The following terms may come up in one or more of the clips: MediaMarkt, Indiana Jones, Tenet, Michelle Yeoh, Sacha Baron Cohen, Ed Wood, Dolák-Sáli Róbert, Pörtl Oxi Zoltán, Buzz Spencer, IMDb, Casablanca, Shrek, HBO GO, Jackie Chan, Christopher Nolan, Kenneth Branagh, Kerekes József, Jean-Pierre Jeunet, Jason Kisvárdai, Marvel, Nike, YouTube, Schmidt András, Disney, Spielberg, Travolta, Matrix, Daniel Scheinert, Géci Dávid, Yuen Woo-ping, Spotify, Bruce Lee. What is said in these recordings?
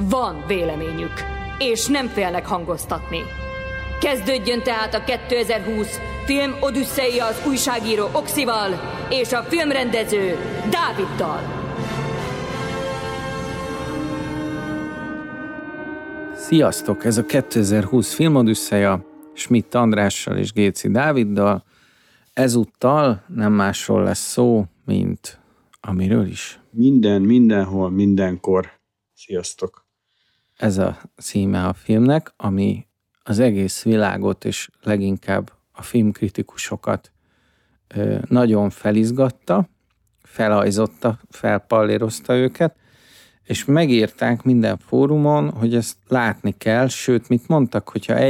van véleményük, és nem félnek hangoztatni. Kezdődjön tehát a 2020 film Odüsszeia az újságíró Oxival és a filmrendező Dáviddal. Sziasztok! Ez a 2020 film Odüsszeia Schmidt Andrással és Géci Dáviddal. Ezúttal nem másról lesz szó, mint amiről is. Minden, mindenhol, mindenkor. Sziasztok! Ez a címe a filmnek, ami az egész világot és leginkább a filmkritikusokat nagyon felizgatta, felajzotta, felpallérozta őket, és megírták minden fórumon, hogy ezt látni kell, sőt, mit mondtak, hogyha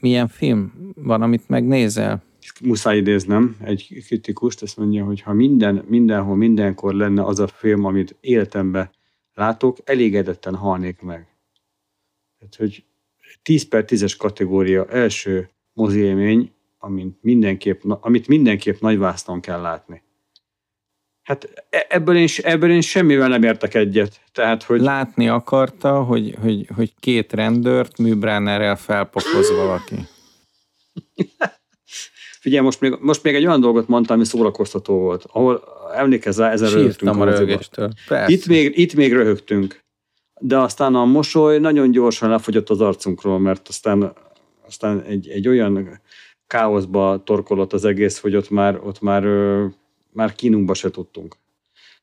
milyen film van, amit megnézel? Muszáj idéznem egy kritikust, azt mondja, hogy ha mindenhol, mindenkor lenne az a film, amit életemben látok, elégedetten halnék meg. Tehát, hogy 10/10-es kategória első mozélmény, amit mindenképp nagy vásznon kell látni. Hát ebből én semmivel nem értek egyet. Tehát, hogy... Látni akarta, hogy két rendőrt műbránerrel felpokoz valaki. Figyelj, most még egy olyan dolgot mondtam, ami szórakoztató volt, ahol emlékezzel, ezen röhögtünk. A röhögéstől. Itt még röhögtünk. De aztán a mosoly nagyon gyorsan lefogyott az arcunkról, mert aztán egy olyan káoszba torkolott az egész, hogy ott már kínunkba se tudtunk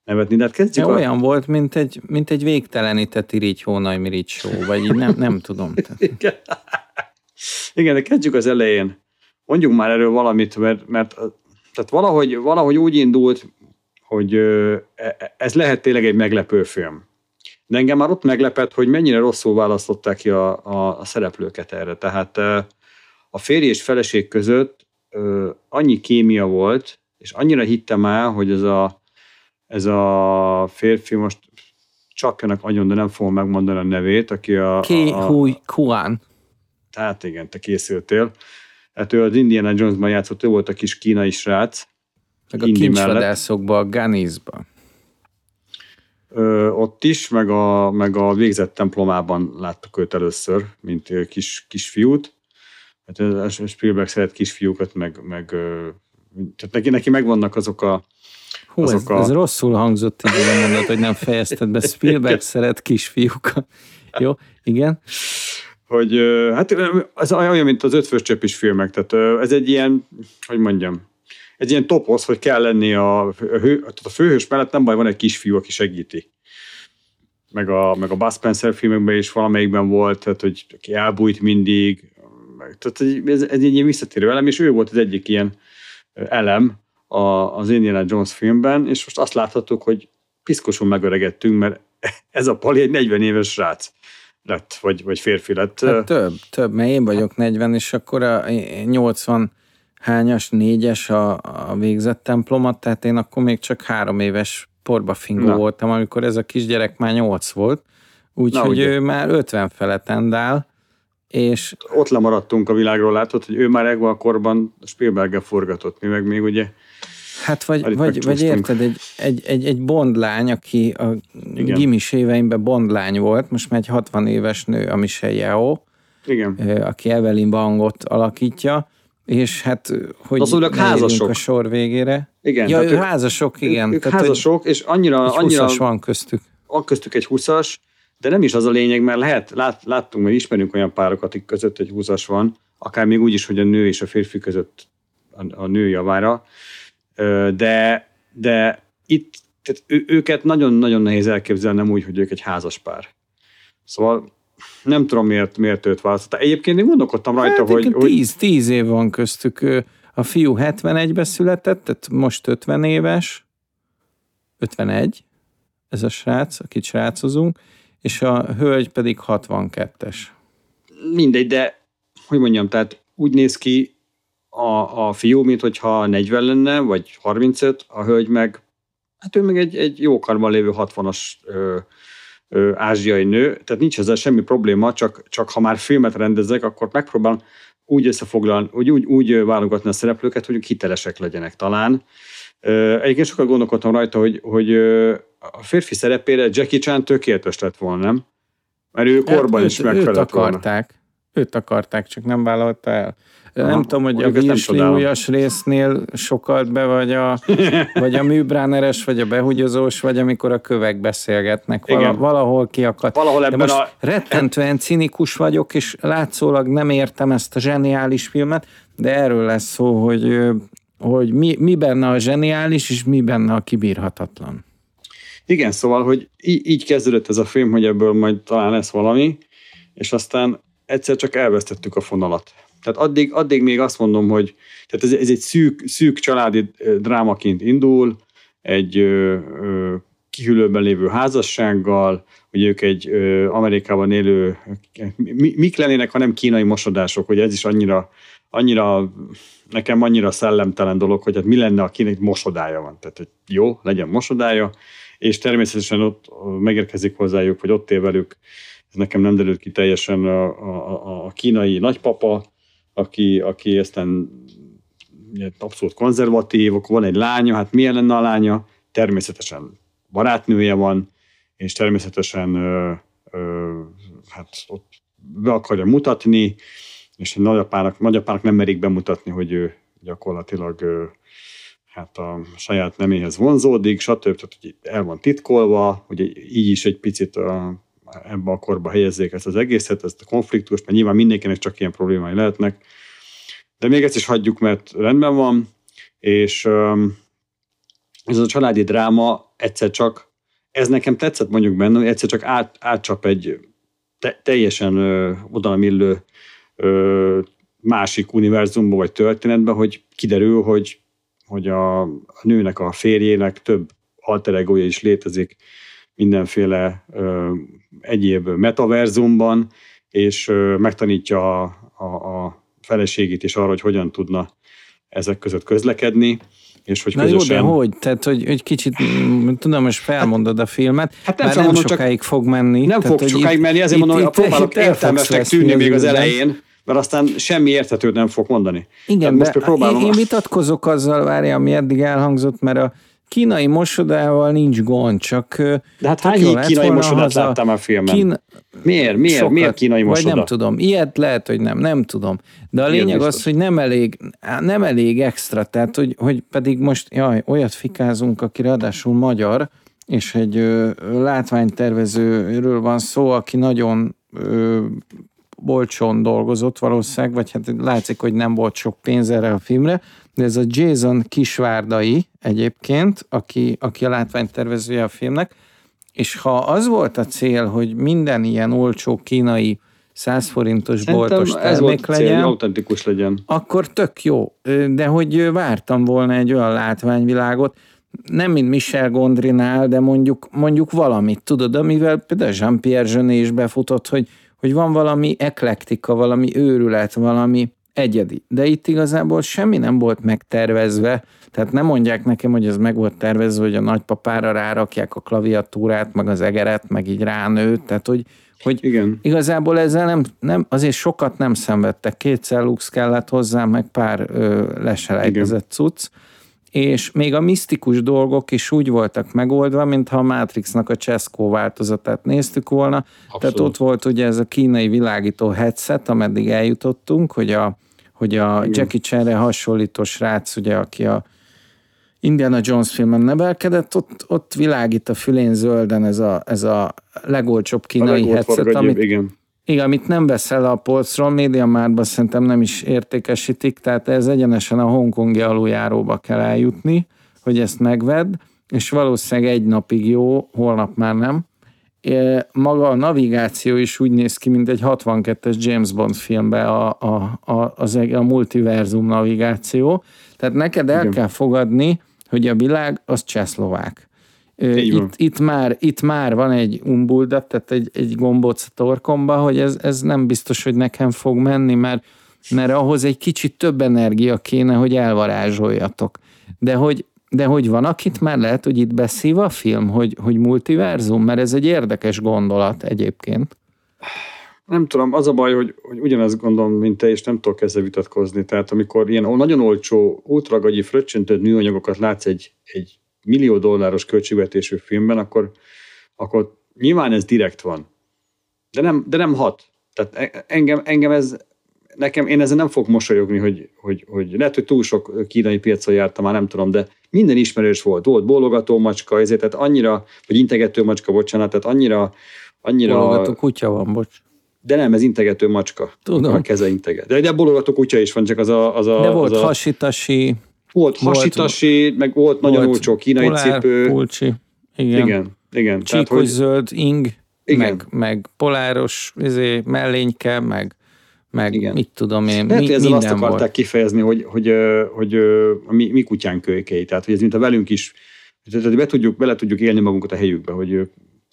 nevetni. De hát kezdjük olyan volt, mint egy végtelenített irigy-hónajmirigy-só, vagy így nem tudom. Igen, de kezdjük az elején. Mondjuk már erről valamit, mert tehát valahogy úgy indult, hogy ez lehet tényleg egy meglepő film. De engem már ott meglepett, hogy mennyire rosszul választották ki a szereplőket erre. Tehát a férj és feleség között annyi kémia volt, és annyira hittem el, hogy ez a férfi, most csapjanak agyon, de nem fogom megmondani a nevét, aki a... Ke Huy Quan. Hát igen, te készültél. Hát ő az Indiana Jonesban játszott, ő volt a kis kínai srác. Meg a kincsvadászokban, a Ganizban. Ott is, meg a végzett templomában láttuk őt először, mint kis fiút. Hát Spielberg szeret kisfiúkat, meg tehát neki megvannak azok a... Ez rosszul hangzott, így mondod, hogy nem fejezted be. Spielberg szeret kisfiúkat. Jó, igen. Hogy hát ez olyan, mint az ötfős csöpis filmek. Tehát ez egy ilyen, hogy mondjam, egy ilyen toposz, hogy kell lenni a főhős mellett, nem baj, van egy kisfiú, aki segíti. Meg a Buzz Spencer filmekben is valamelyikben volt, tehát, hogy aki elbújt mindig. Tehát ez egy ilyen visszatérő elem, és ő volt az egyik ilyen elem az Indiana Jones filmben, és most azt láthattuk, hogy piszkosul megöregettünk, mert ez a Pali egy 40 éves srác lett, vagy férfi lett. Hát több, mert én vagyok 40, és akkor a 80 hányas, négyes a végzett templomat, tehát én akkor még csak 3 éves porbafingó voltam, amikor ez a kisgyerek már 8 volt, úgyhogy ő már 50 felett endál, és... Ott lemaradtunk a világról, látod, hogy ő már ebben a korban Spielberggel forgatott, mi meg még ugye... Hát vagy érted, egy bondlány, aki a igen. gimis éveimben bondlány volt, most már egy 60 éves nő, a Michelle Yeoh, igen. aki Evelyn Bangot alakítja, és hát, hogy házasok a sor végére. Igen. Ja, házasok, igen. Ők tehát, házasok, és annyira 20-as van köztük. Van köztük egy 20-as, de nem is az a lényeg, mert láttunk, hogy ismerünk olyan párokat, akik között egy 20-as van, akár még úgy is, hogy a nő és a férfi között a nő javára, de itt tehát őket nagyon-nagyon nehéz elképzelnem úgy, hogy ők egy házas pár. Szóval nem tudom, miért őt választották. Egyébként én gondolkodtam rajta, hát, hogy... 10 év van köztük. A fiú 71-ben született, tehát most 50 éves. 51. Ez a srác, akit srácozunk. és a hölgy pedig 62-es. Mindegy, de hogy mondjam, tehát úgy néz ki a fiú, mint hogyha 40 lenne, vagy 35, a hölgy meg, hát ő meg egy jókarban lévő 60-as ázsiai nő, tehát nincs ezzel semmi probléma, csak ha már filmet rendezek, akkor megpróbálom úgy összefoglalni, úgy válogatni a szereplőket, hogy hitelesek legyenek talán. Egyébként sokat gondolkodtam rajta, hogy a férfi szerepére Jackie Chan tökéletes lett volna, nem? Mert ő korban is megfelelt volna. Őt akarták, csak nem vállalta el. Aha, nem tudom, hogy a Winsli újas résznél sokat be vagy a műbráneres, vagy a behugyozós, vagy amikor a kövek beszélgetnek. Valahol kiakadt. De most rettentően cinikus vagyok, és látszólag nem értem ezt a zseniális filmet, de erről lesz szó, hogy mi benne a zseniális, és mi benne a kibírhatatlan. Igen, szóval, hogy így kezdődött ez a film, hogy ebből majd talán lesz valami, és aztán egyszer csak elvesztettük a fonalat. Tehát addig még azt mondom, hogy tehát ez egy szűk családi drámaként indul, egy kihűlőben lévő házassággal, hogy ők egy Amerikában élő, mik lennének, ha nem kínai mosodások, hogy ez is annyira nekem annyira szellemtelen dolog, hogy hát mi lenne, ha kínai mosodája van. Tehát hogy jó, legyen mosodája, és természetesen ott megérkezik hozzájuk, vagy ott él velük. Ez nekem nem derült ki teljesen a kínai nagypapa, aki aztán abszolút konzervatív, akkor van egy lánya, hát milyen lenne a lánya? Természetesen barátnője van, és természetesen hát ott be akarja mutatni, és a nagyapának nem merik bemutatni, hogy ő gyakorlatilag hát a saját neméhez vonzódik, stb. Tehát el van titkolva, hogy így is egy picit ebbe a korba helyezzék ezt az egészet, ezt a konfliktust, mert nyilván mindenkinek csak ilyen problémái lehetnek. De még ezt is hagyjuk, mert rendben van, és ez a családi dráma egyszer csak, ez nekem tetszett mondjuk benne, hogy egyszer csak átcsap egy teljesen odaillő másik univerzumba vagy történetbe, hogy kiderül, hogy a nőnek, a férjének több alter egója is létezik, mindenféle egyéb metaverzumban, és megtanítja a feleségét is arra, hogy hogyan tudna ezek között közlekedni, és hogy közösen... Na jó, de hogy? Tehát, hogy kicsit, tudom, most felmondod a filmet, hát nem sokáig fog menni. Nem fog sokáig menni, ezért mondom, hogy próbálok értelmesnek tűnni még az elején, mert aztán semmi érthetőt nem fog mondani. Igen, de én vitatkozok azzal, várja, ami eddig elhangzott, mert a kínai mosodával nincs gond, csak... De hát hány kínai mosodát láttam a filmen? Miért? Sokat, miért kínai mosoda? Vagy nem tudom. Ilyet lehet, hogy nem tudom. De a lényeg az, hogy nem elég extra, tehát hogy pedig most olyat fikázunk, aki ráadásul magyar, és egy látványtervezőről van szó, aki nagyon olcsón dolgozott valószínűleg, vagy hát látszik, hogy nem volt sok pénz erre a filmre, de ez a Jason Kisvárdai egyébként, aki a látványtervezője a filmnek, és ha az volt a cél, hogy minden ilyen olcsó kínai 100 forintos boltos termék legyen, autentikus legyen, akkor tök jó. De hogy vártam volna egy olyan látványvilágot, nem mint Michel Gondrinál, de mondjuk valamit, tudod, amivel például Jean-Pierre Jeunet is befutott, hogy van valami eklektika, valami őrület, valami egyedi. De itt igazából semmi nem volt megtervezve, tehát nem mondják nekem, hogy ez meg volt tervezve, hogy a nagypapára rárakják a klaviatúrát, meg az egeret, meg így ránőtt, tehát hogy igen. Igazából ezzel nem, azért sokat nem szenvedtek, 2 lux kellett hozzá, meg pár leselejtezett cucc, és még a misztikus dolgok is úgy voltak megoldva, mintha a Matrixnak a cseszkó változatát néztük volna. Abszolút. Tehát ott volt ugye ez a kínai világító headset, ameddig eljutottunk, hogy a Jackie Chanre hasonlító srác, ugye, aki a Indiana Jones filmen nevelkedett, ott világít a fülén zölden ez a legolcsóbb kínai headset, amit nem veszel a polcról, MediaMarktban szerintem nem is értékesítik, tehát ez egyenesen a hongkongi aluljáróba kell eljutni, hogy ezt megvedd, és valószínűleg egy napig jó, holnap már nem. Maga a navigáció is úgy néz ki, mint egy 62-es James Bond filmben a multiverzum navigáció. Tehát neked el kell fogadni, hogy a világ az csehszlovák. Itt már van egy umbulda, tehát egy gombóc a torkomba, hogy ez nem biztos, hogy nekem fog menni, mert ahhoz egy kicsit több energia kéne, hogy elvarázsoljatok. De hogy van, akit már lehet, hogy itt beszív a film, hogy multiverzum, mert ez egy érdekes gondolat egyébként. Nem tudom, az a baj, hogy ugyanezt gondolom, mint te, és nem tudok ezzel vitatkozni. Tehát amikor ilyen nagyon olcsó, ultragagyi, fröccsöntött műanyagokat látsz egy $1 millió költségvetésű filmben, akkor nyilván ez direkt van. De nem hat. Tehát engem ez... Nekem, én ezen nem fogok mosolyogni, hogy lehet, hogy túl sok kínai piacon jártam, már nem tudom, de minden ismerős volt. Volt bólogató macska, ezért, tehát annyira, vagy integető macska, bocsánat, tehát annyira... Bólogató kutya van, bocs. De nem, ez integető macska. Tudom. A keze integet. De bólogató kutya is van, csak az a... De volt hasitasi... meg volt nagyon olcsó kínai polár, cipő. Pulcsi. Igen. Csíkos, tehát, zöld, ing, igen. Meg poláros mellényke, meg igen. Mit tudom én, lehet, hogy ezzel azt akarták kifejezni, hogy mi kutyánk kölykei, tehát hogy ez mint a velünk is, tehát bele tudjuk élni magunkat a helyükbe, hogy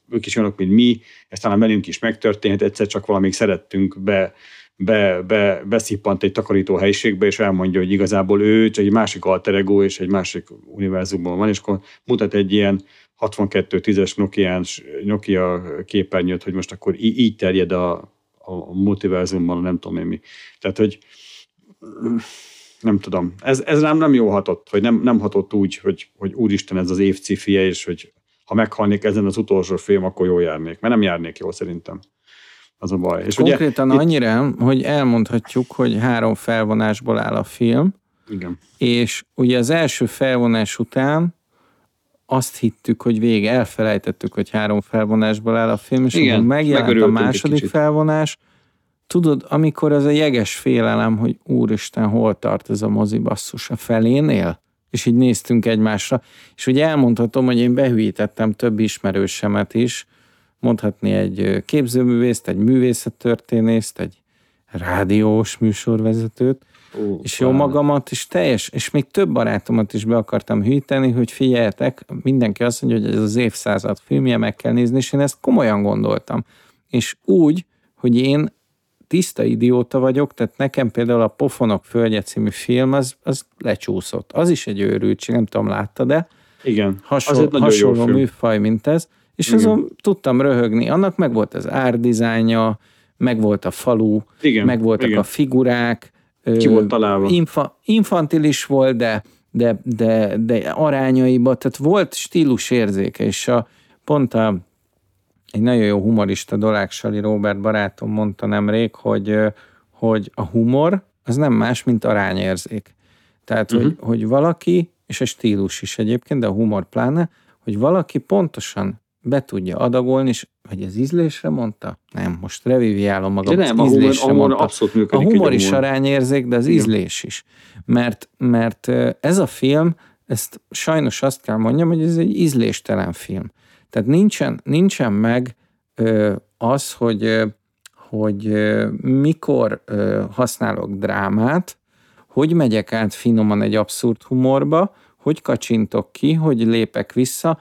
ők is olyanok, mint mi, ez talán velünk is megtörténhet, egyszer csak valamelyik szerettünk beszippant egy takarító helyiségbe, és elmondja, hogy igazából ő csak egy másik alter ego, és egy másik univerzumban van, és akkor mutat egy ilyen 62-10-es Nokia képernyőt, hogy most akkor így terjed a multiverzumban, nem tudom én mi. Tehát, hogy nem tudom. Ez rám nem jó hatott, vagy nem hatott úgy, hogy úristen, ez az év cifie, és hogy ha meghalnék ezen az utolsó film, akkor jól járnék. Mert nem járnék jól szerintem. Az a baj. És konkrétan ugye, annyira, hogy elmondhatjuk, hogy 3 felvonásból áll a film. Igen. És ugye az első felvonás után azt hittük, hogy vége, elfelejtettük, hogy 3 felvonásból áll a film, és igen, megjelent a második felvonás. Tudod, amikor az a jeges félelem, hogy úristen, hol tart ez a mozi basszus, a felénél? És így néztünk egymásra. És ugye elmondhatom, hogy én behűítettem több ismerősemet is, mondhatni egy képzőművészt, egy művészettörténészt, egy rádiós műsorvezetőt, és jó magamat is teljes, és még több barátomat is be akartam hűteni, hogy figyeljetek, mindenki azt mondja, hogy ez az évszázad filmje, meg kell nézni, és én ezt komolyan gondoltam. És úgy, hogy én tiszta idióta vagyok, tehát nekem például a Pofonok Földje című film, az lecsúszott. Az is egy őrültség, nem tudom, látta, de igen, hasonló műfaj, mint ez. És igen. Azon tudtam röhögni. Annak meg volt az árdizájnja, meg volt a falu, igen, meg voltak igen. A figurák, ki volt találva. Infantilis volt, de arányaiba, tehát volt stílusérzéke, és egy nagyon jó humorista, Dolák-Sáli Róbert barátom mondta nemrég, hogy a humor az nem más, mint arányérzék. Tehát, hogy valaki, és a stílus is egyébként, de a humor pláne, hogy valaki pontosan be tudja adagolni, és vagy az ízlésre mondta? Nem, most reviviálom magam, nem, az ízlésre mondta. Abszolút működik, a humor is arányérzék, de az igen. Ízlés is. Mert ez a film, ezt sajnos azt kell mondjam, hogy ez egy ízléstelen film. Tehát nincsen meg az, hogy mikor használok drámát, hogy megyek át finoman egy abszurd humorba, hogy kacsintok ki, hogy lépek vissza,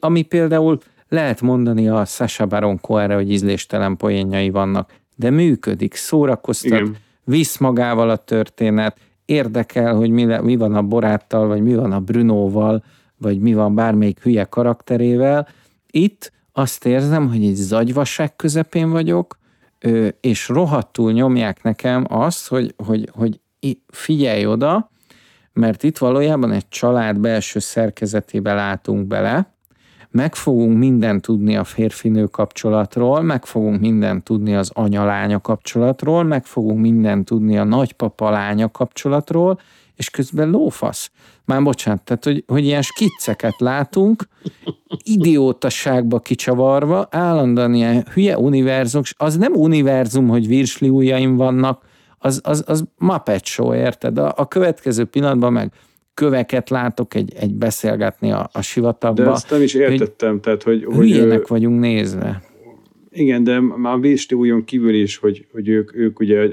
ami például lehet mondani a Sacha Baron Cohenre, hogy ízléstelen poénjai vannak, de működik, szórakoztat, igen. Visz magával a történet, érdekel, hogy mi van a Boráttal, vagy mi van a Brunóval, vagy mi van bármelyik hülye karakterével. Itt azt érzem, hogy egy zagyvaság közepén vagyok, és rohadtul nyomják nekem azt, hogy figyelj oda, mert itt valójában egy család belső szerkezetébe látunk bele, meg fogunk mindent tudni a férfinő kapcsolatról, meg fogunk mindent tudni az anyalánya kapcsolatról, meg fogunk mindent tudni a nagypapalánya kapcsolatról, és közben lófasz. Már bocsánat, tehát, hogy ilyen skicceket látunk, idiótaságba kicsavarva, állandóan ilyen hülye univerzum, az nem univerzum, hogy virsli ujjaim vannak, az Muppet Show, érted? A következő pillanatban meg köveket látok egy beszélgetni a sivatagba. De ezt nem is értettem. Hogy tehát, hogy hülyének vagyunk nézve. Igen, de már a virsli ujjon kívül is, hogy ők ugye...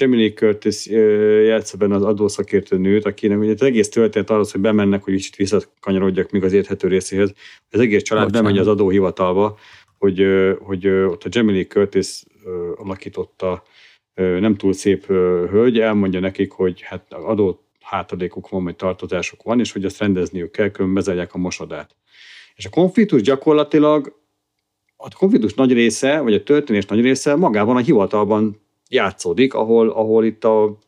Jamie Lee Curtis játsza benne az adószakértő nőt, akinek ugye az egész történet arra, hogy bemennek, hogy kicsit visszakanyarodjak még az érthető részéhez. Az egész család bemegy az adóhivatalba, hogy ott a Jamie Lee Curtis alakította nem túl szép hölgy, elmondja nekik, hogy hát adó hátadékuk van, vagy tartozásuk van, és hogy azt rendezniük kell, különben bezárják a mosodát. És a konfliktus gyakorlatilag, a konfliktus nagy része, vagy a történés nagy része magában a hivatalban játszódik, ahol itt a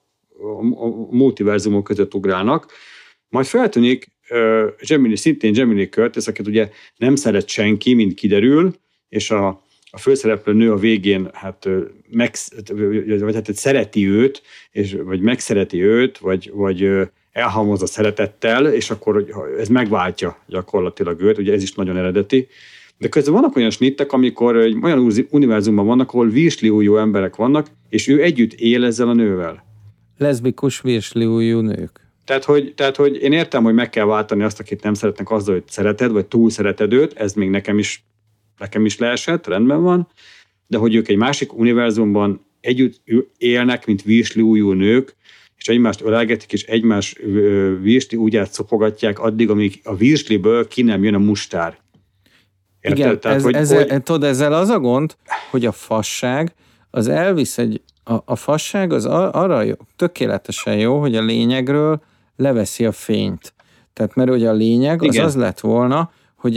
multiverzumok között ugrálnak. Majd feltűnik szintén Jamie Lee Curtis, akit ugye nem szeret senki, mint kiderül, és a főszereplő nő a végén szereti őt, vagy megszereti őt, vagy elhalmozza szeretettel, és akkor ez megváltja gyakorlatilag őt, ugye ez is nagyon eredeti. De közben vannak olyan snittek, amikor olyan univerzumban vannak, ahol virsliújú emberek vannak, és ő együtt él ezzel a nővel. Leszbikus virsliújú nők. Tehát, hogy én értem, hogy meg kell váltani azt, akit nem szeretnek azzal, hogy szereted, vagy túl szereted őt, ez még nekem is leesett, rendben van, de hogy ők egy másik univerzumban együtt élnek, mint virsliújú nők, és egymást ölelgetik, és egymás virsli úgyát szopogatják addig, amíg a virsliből ki nem jön a mustár. Érted? Igen, tehát, ezzel az a gond, hogy a fasság az elvisz a fasság az arra jó, tökéletesen jó, hogy a lényegről leveszi a fényt. Tehát mert ugye a lényeg az az lett volna, hogy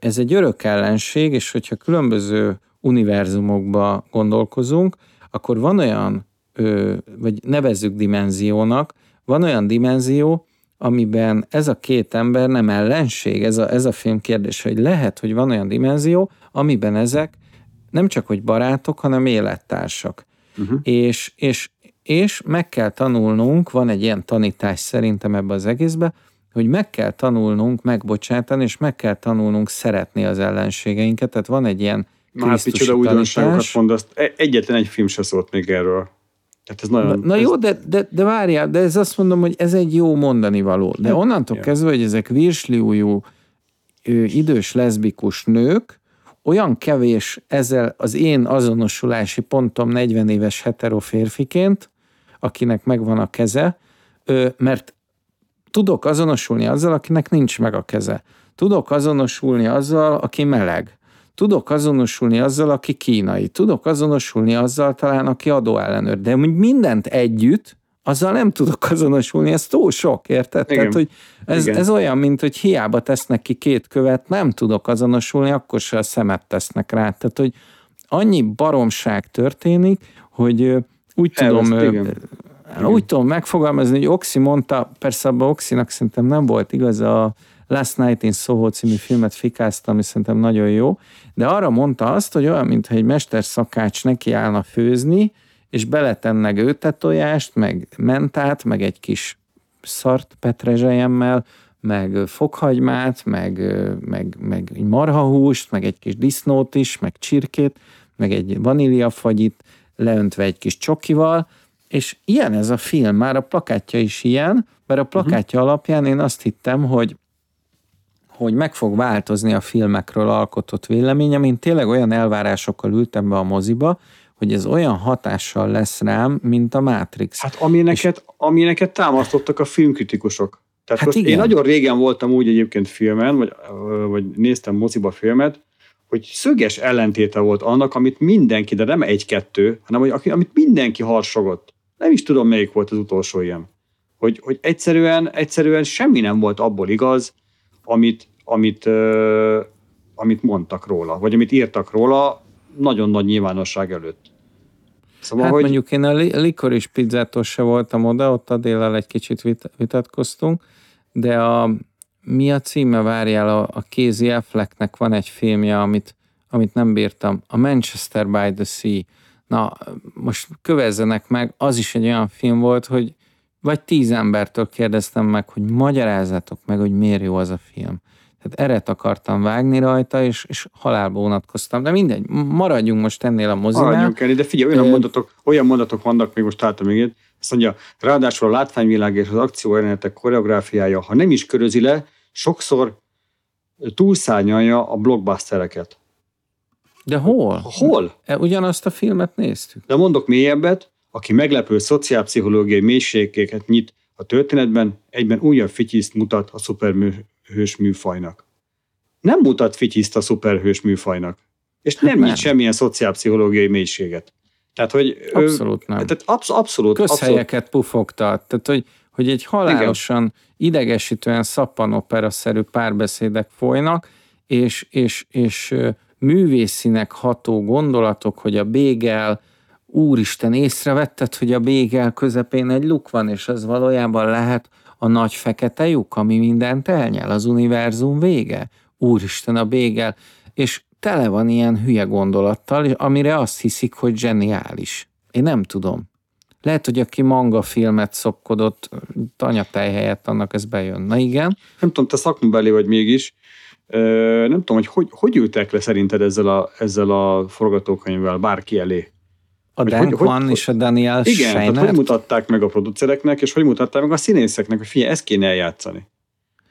ez egy örök ellenség, és hogyha különböző univerzumokba gondolkozunk, akkor van olyan, vagy nevezzük dimenziónak, van olyan dimenzió, amiben ez a két ember nem ellenség, ez a film kérdése, hogy lehet, hogy van olyan dimenzió, amiben ezek nem csak hogy barátok, hanem élettársak. Uh-huh. És meg kell tanulnunk, van egy ilyen tanítás szerintem ebbe az egészbe, hogy meg kell tanulnunk megbocsátani, és meg kell tanulnunk szeretni az ellenségeinket, tehát van egy ilyen krisztusi tanítás. Micsoda újdonságokat mondasz, egyetlen egy film se szólt még erről. Hát ez nagyon, na jó, de várjál, de ez azt mondom, hogy ez egy jó mondani való. De onnantól kezdve, hogy ezek virsliújú idős leszbikus nők, olyan kevés ezzel az én azonosulási pontom 40 éves heteroférfiként, akinek megvan a keze, mert tudok azonosulni azzal, akinek nincs meg a keze. Tudok azonosulni azzal, aki meleg. Tudok azonosulni azzal, aki kínai. Tudok azonosulni azzal talán, aki adóellenőr. De mindent együtt, azzal nem tudok azonosulni, ez túl sok, érted? Tehát, hogy ez olyan, mint hogy hiába tesznek ki két követ, nem tudok azonosulni, akkor se a szemet tesznek rá. Tehát, hogy annyi baromság történik, hogy úgy tudom megfogalmazni, hogy Oxi mondta, persze abban Oxinak szerintem nem volt igaz, a Last Night in Soho című filmet fikáztam, és szerintem nagyon jó, de arra mondta azt, hogy olyan, mintha egy mesterszakács neki állna főzni, és beletenne gőtetojást, meg mentát, meg egy kis szart petrezselyemmel, meg fokhagymát, meg egy marhahúst, meg egy kis disznót is, meg csirkét, meg egy vaníliafagyit, leöntve egy kis csokival, és ilyen ez a film, már a plakátja is ilyen, mert a plakátja alapján én azt hittem, hogy meg fog változni a filmekről alkotott véleményem. Én tényleg olyan elvárásokkal ültem be a moziba, hogy ez olyan hatással lesz rám, mint a Matrix. Hát ami neked támasztottak a filmkritikusok. Tehát hát én nagyon régen voltam úgy egyébként filmen, vagy néztem moziba filmet, hogy szöges ellentéte volt annak, amit mindenki, de nem egy-kettő, hanem hogy amit mindenki harsogott. Nem is tudom, melyik volt az utolsó ilyen. Hogy egyszerűen semmi nem volt abból igaz, amit mondtak róla, vagy amit írtak róla nagyon nagy nyilvánosság előtt. Szóval, hát mondjuk én a likoris pizzától se voltam oda, ott a déllel egy kicsit vitatkoztunk, de mi a címe, várjál, a Casey Afflecknek van egy filmje, amit nem bírtam, a Manchester by the Sea. Na, most kövezzenek meg, az is egy olyan film volt, hogy vagy 10 embertől kérdeztem meg, hogy magyarázzátok meg, hogy miért jó az a film. Tehát eret akartam vágni rajta, és halálba unatkoztam. De mindegy, maradjunk most ennél a mozinál. Maradjunk el, de figyelj, olyan mondatok vannak, még most láttam még. Azt mondja, ráadásul a látványvilág és az akciójelenetek koreográfiája, ha nem is körözi le, sokszor túlszárnyalja a blockbustereket. De hol? Ugyanazt a filmet néztük. De mondok mélyebbet, aki meglepő szociálpszichológiai mélységeket nyit a történetben, egyben újabb fityiszt mutat a szuperhős műfajnak. Nem mutat fityiszt a szuperhős műfajnak, és nem nyit semmilyen szociálpszichológiai mélységet. Tehát, hogy abszolút nem. Tehát abszolút, közhelyeket pufogtat. Tehát, hogy egy halálosan idegesítően szappanoperaszerű párbeszédek folynak, és művészinek ható gondolatok, hogy a bégel, úristen, észrevetted, hogy a bégel közepén egy luk van, és ez valójában lehet a nagy fekete lyuk, ami mindent elnyel, az univerzum vége. Úristen, a bégel. És tele van ilyen hülye gondolattal, amire azt hiszik, hogy zseniális. Én nem tudom. Lehet, hogy aki manga filmet szopkodott tanyatej helyett, annak ez bejön. Na igen. Nem tudom, te szakmabeli vagy mégis. Nem tudom, hogy hogy ültek le szerinted ezzel a forgatókönyvvel bárki elé? A Dan Kwan és a Daniel Scheinert. Igen, tehát hogy mutatták meg a producereknek, és hogy mutatták meg a színészeknek, hogy figyelj, ezt kéne eljátszani.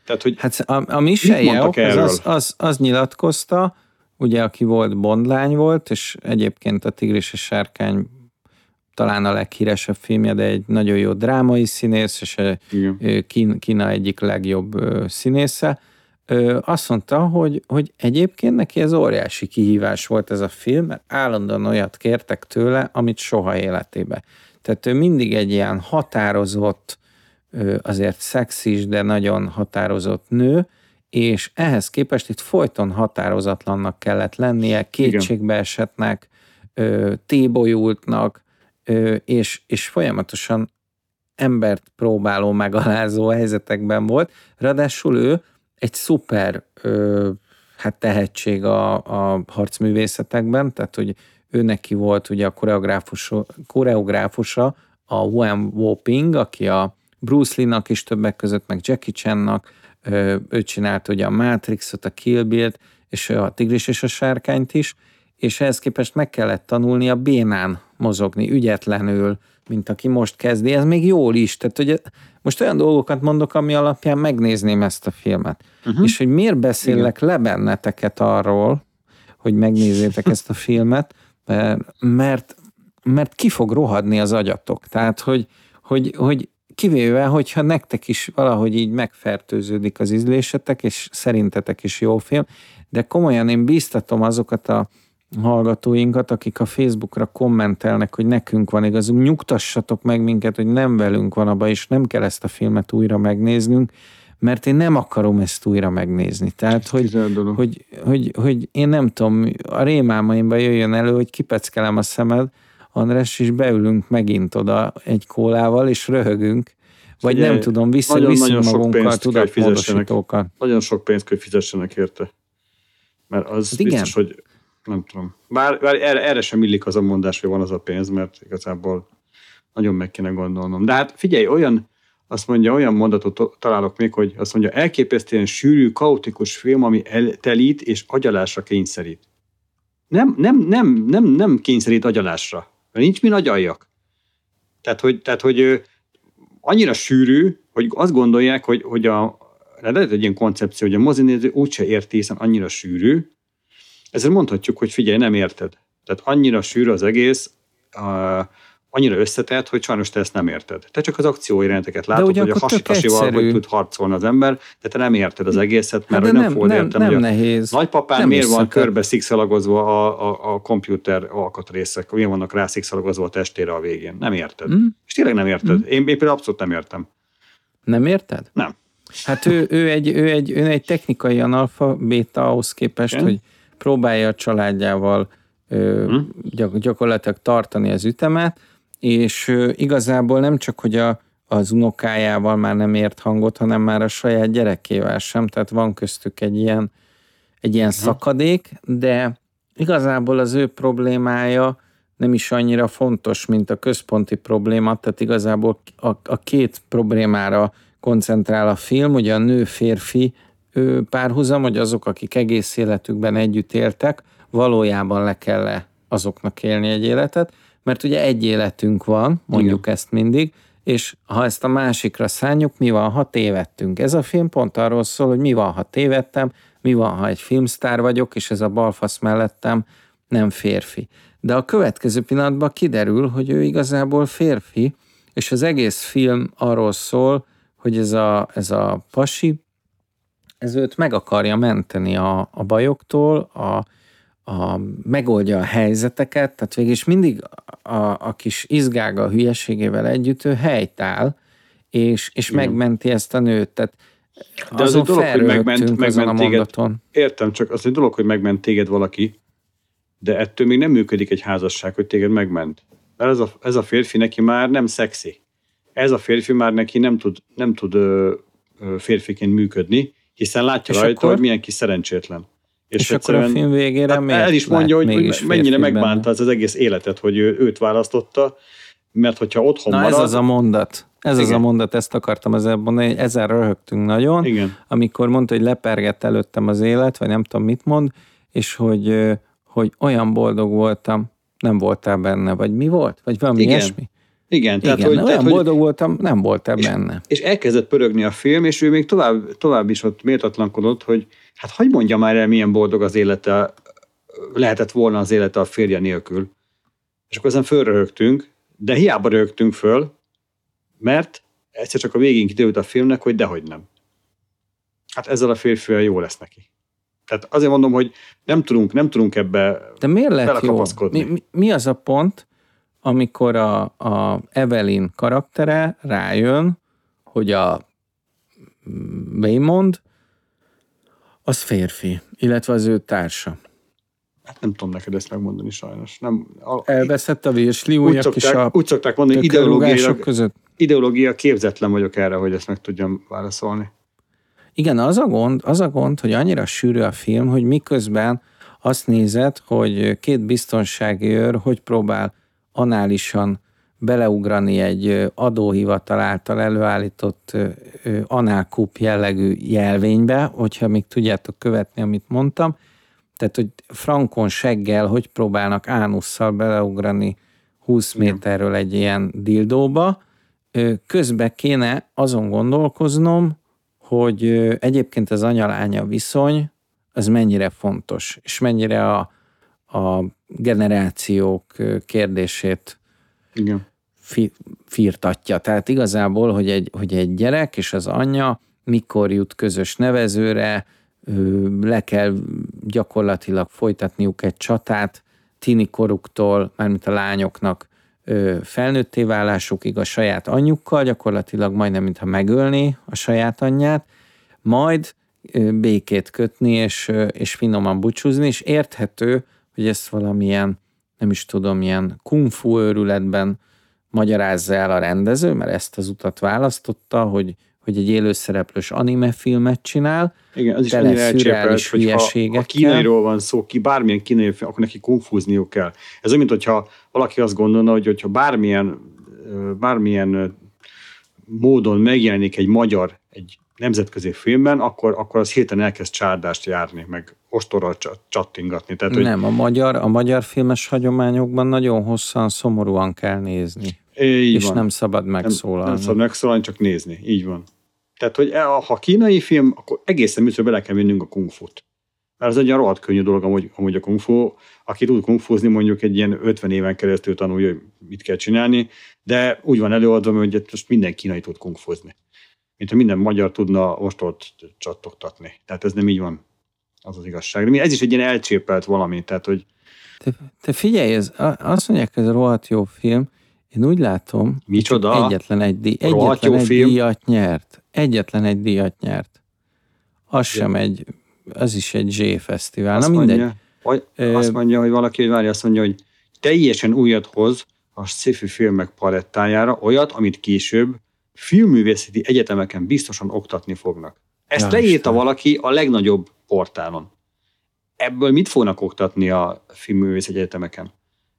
Tehát, hogy a Michelle Yeoh az nyilatkozta, ugye, aki volt Bondlány volt, és egyébként a Tigris és a Sárkány talán a leghíresebb filmje, de egy nagyon jó drámai színész, és Kína egyik legjobb színésze. Azt mondta, hogy egyébként neki ez óriási kihívás volt ez a film, mert állandóan olyat kértek tőle, amit soha életébe. Tehát ő mindig egy ilyen határozott, azért szexis, de nagyon határozott nő, és ehhez képest itt folyton határozatlannak kellett lennie, kétségbeesetnek, tébolyultnak, és folyamatosan embert próbáló, megalázó helyzetekben volt. Ráadásul ő egy szuper tehetség a harcművészetekben, tehát hogy ő neki volt ugye a koreográfusa a Yuen Woo-ping, aki a Bruce Lee-nak is többek között, meg Jackie Chan-nak, ő csinálta ugye a Matrixot, a Kill Bill-t, és a Tigris és a Sárkányt is, és ehhez képest meg kellett tanulni a bénán mozogni, ügyetlenül, mint aki most kezdi. Ez még jól is. Tehát, hogy most olyan dolgokat mondok, ami alapján megnézném ezt a filmet. És hogy miért beszélek le benneteket arról, hogy megnézzétek ezt a filmet, mert ki fog rohadni az agyatok. Tehát, hogy kivéve, hogyha nektek is valahogy így megfertőződik az ízlésetek, és szerintetek is jó film, de komolyan én bíztatom azokat a hallgatóinkat, akik a Facebookra kommentelnek, hogy nekünk van igazunk, nyugtassatok meg minket, hogy nem velünk van a baj, és nem kell ezt a filmet újra megnéznünk, mert én nem akarom ezt újra megnézni. Tehát, hogy én nem tudom, a rémálmaimban jöjjön elő, hogy kipeckelem a szemed, András, és beülünk megint oda egy kólával, és röhögünk, vagy ugye, nem tudom, visszaviszünk magunkkal tudatmódosítókkal. Nagyon sok pénzt kell, hogy fizessenek érte. Mert az hát biztos, hogy nem tudom. Bár erre sem illik az a mondás, hogy van az a pénz, mert igazából nagyon meg kéne gondolnom. De hát figyelj, olyan mondatot találok még, hogy azt mondja, elképesztően sűrű, kaotikus film, ami eltelít és agyalásra kényszerít. Nem kényszerít agyalásra. Nincs min agyaljak. Tehát, hogy annyira sűrű, hogy azt gondolják, hogy lehet egy ilyen koncepció, hogy a mozinéző úgyse érti, hiszen annyira sűrű. Ezért mondhatjuk, hogy figyelj, nem érted. Tehát annyira sűrű az egész, annyira összetett, hogy sajnos te ezt nem érted. Te csak az akcióirányteket látod, hogy a hasitasival hogy tud harcolni az ember, de te nem érted az egészet, mert nem fogod érteni, hogy nehéz. Nagypapán miért van körbe szikszalagozva a komputer alkatrészek, miért vannak rá szikszalagozva a testére a végén. Nem érted. És tényleg nem érted. Én például abszolút nem értem. Nem érted? Nem. Hát ő egy technikai analfabéta ahhoz képest, hogy próbálja a családjával gyakorlatilag tartani az ütemet, és igazából nem csak, hogy az unokájával már nem ért hangot, hanem már a saját gyerekével sem, tehát van köztük egy ilyen szakadék, de igazából az ő problémája nem is annyira fontos, mint a központi probléma, tehát igazából a két problémára koncentrál a film, ugye a nő-férfi párhuzam, hogy azok, akik egész életükben együtt éltek, valójában le kell azoknak élni egy életet, mert ugye egy életünk van, mondjuk ezt mindig, és ha ezt a másikra szánjuk, mi van, ha tévedtünk? Ez a film pont arról szól, hogy mi van, ha tévedtem, mi van, ha egy filmsztár vagyok, és ez a balfasz mellettem nem férfi. de a következő pillanatban kiderül, hogy ő igazából férfi, és az egész film arról szól, hogy ez a pasi, ez őt meg akarja menteni a bajoktól, megoldja a helyzeteket, tehát végig is mindig a kis izgága a hülyeségével együtt ő helytáll, és megmenti ezt a nőt. Tehát de az egy dolog, hogy megment téged. Értem, csak az egy dolog, hogy megment téged valaki, de ettől még nem működik egy házasság, hogy téged megment. Mert ez a férfi neki már nem szexi. Ez a férfi már neki nem tud férfiként működni, hiszen látja és rajta, akkor, hogy milyen kis szerencsétlen. És akkor a film végére el is mondja, hogy mennyire megbánta ez az egész életet, hogy őt választotta, mert hogyha otthon marad... ez az a mondat. Ezt akartam ezzel mondani, ezen röhögtünk nagyon, igen. Amikor mondta, hogy lepergett előttem az élet, vagy nem tudom mit mond, és hogy olyan boldog voltam, nem voltál benne, vagy mi volt? Vagy valami ilyesmi? Igen, tehát, igen, olyan boldog voltam, nem voltál benne. És elkezdett pörögni a film, és ő még tovább is ott méltatlankodott, hogy hát hogy mondja már el, milyen boldog az élete, lehetett volna az élete a férje nélkül. És akkor ezen fölröhögtünk, de hiába röhögtünk föl, mert egyszer csak a végén kiderült a filmnek, hogy dehogy nem. Hát ezzel a férfivel jó lesz neki. Tehát azért mondom, hogy nem tudunk ebbe felakapaszkodni. Mi az a pont, amikor a Evelyn karaktere rájön, hogy a Waymond az férfi, illetve az ő társa. Hát nem tudom neked ezt megmondani sajnos. Elveszett a virsli újak is a úgy szokták mondani, ideológia képzetlen vagyok erre, hogy ezt meg tudjam válaszolni. Igen, az a gond, hogy annyira sűrű a film, hogy miközben azt nézed, hogy két biztonsági őr hogy próbál análisan beleugrani egy adóhivatal által előállított análkúp jellegű jelvénybe, hogyha még tudjátok követni, amit mondtam. Tehát, hogy frankon seggel, hogy próbálnak ánusszal beleugrani 20 méterről egy ilyen dildóba. Közben kéne azon gondolkoznom, hogy egyébként az anya-lánya viszony az mennyire fontos, és mennyire a generációk kérdését firtatja. Tehát igazából, hogy egy gyerek és az anyja mikor jut közös nevezőre, le kell gyakorlatilag folytatniuk egy csatát tini koruktól, mármint a lányoknak felnőtté válásukig a saját anyjukkal, gyakorlatilag majdnem, mintha megölné a saját anyját, majd békét kötni és finoman búcsúzni, és érthető, hogy ezt valamilyen, nem is tudom, ilyen kung fu őrületben magyarázza el a rendező, mert ezt az utat választotta, hogy egy élőszereplős anime filmet csinál. Igen, az is annyira elcsépelt, hogy ha kínairól van szó, bármilyen kínai film, akkor neki konfúzniuk kell. Ez olyan, mintha valaki azt gondolna, hogyha bármilyen módon megjelenik egy magyar, egy nemzetközi filmben, akkor az hirtelen elkezd csárdást járni, meg ostorral csattingatni. Tehát, nem, a magyar filmes hagyományokban nagyon hosszan, szomorúan kell nézni. És van. Nem szabad megszólalni. Nem szabad megszólalni, csak nézni. Így van. Tehát, hogy ha kínai film, akkor egészen műsor bele kell vinnünk a kungfut. Mert ez egy olyan rohadt könnyű dolog, amúgy a kungfu, aki tud kungfuzni, mondjuk egy ilyen 50 éven keresztül tanulja, hogy mit kell csinálni, de úgy van előadva, hogy most minden kínai tud kungfuzni. Mint ha minden magyar tudna ostort csattogtatni. Tehát ez nem így van. Az az igazság. Ez is egy ilyen elcsépelt valami. Tehát, hogy... Te figyelj, azt mondják, ez a rohadt jó film. Én úgy látom, micsoda? Egyetlen egy díjat nyert. Az sem egy, az is egy Z-fesztivál. Azt, azt mondja, hogy valaki, hogy várja, azt mondja, hogy teljesen újat hoz a sci-fi filmek palettájára, olyat, amit később filmművészeti egyetemeken biztosan oktatni fognak. Ezt leírta valaki a legnagyobb portálon. Ebből mit fognak oktatni a filmművészeti egyetemeken?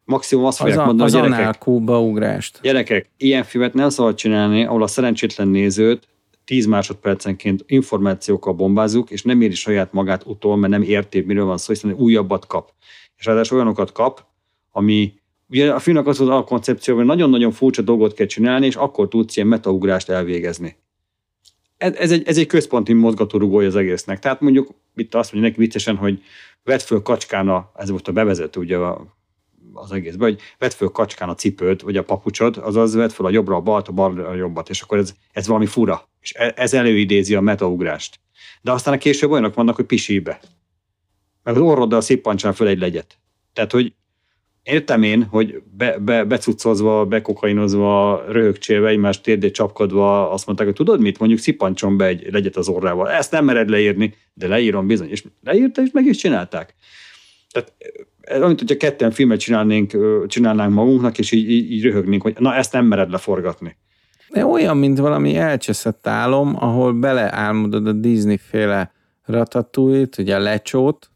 Maximum azt fogják mondani, az a gyerekek, ilyen filmet nem szabad csinálni, ahol a szerencsétlen nézőt 10 másodpercenként információkkal bombázzuk, és nem éri saját magát utol, mert nem érti, miről van szó, hiszen újabbat kap. És ráadásul olyanokat kap, ami ugye a filmnek az a koncepció, hogy nagyon-nagyon furcsa dolgot kell csinálni, és akkor tudsz ilyen metaugrást elvégezni. Ez egy központi mozgatórugója az egésznek. Tehát mondjuk, itt azt mondja neki viccesen, hogy vedd föl kacskán ez volt a bevezető, ugye a az egészben, hogy vedd föl kacskán a cipőt, vagy a papucsot, azaz vedd föl a jobbra a balt, a balra a jobbat, és akkor ez valami fura. És ez előidézi a metaugrást. De aztán a később olyanok vannak, hogy pisíbe. Meg az orroddal szippancsán föl egy legyet. Tehát, hogy értem én, hogy becuccozva, bekokainozva, röhögcsélve, egymást térdét csapkodva azt mondták, hogy tudod mit, mondjuk szippancson be egy legyet az orrával. Ezt nem mered leírni, de leírom bizony. És leírta, és meg is csinálták. Tehát, amit, hogyha ketten filmet csinálnánk magunknak, és így röhögnénk, hogy na, ezt nem mered leforgatni. De olyan, mint valami elcseszett álom, ahol beleálmodod a Disney-féle Ratatouille-t, ugye a lecsót,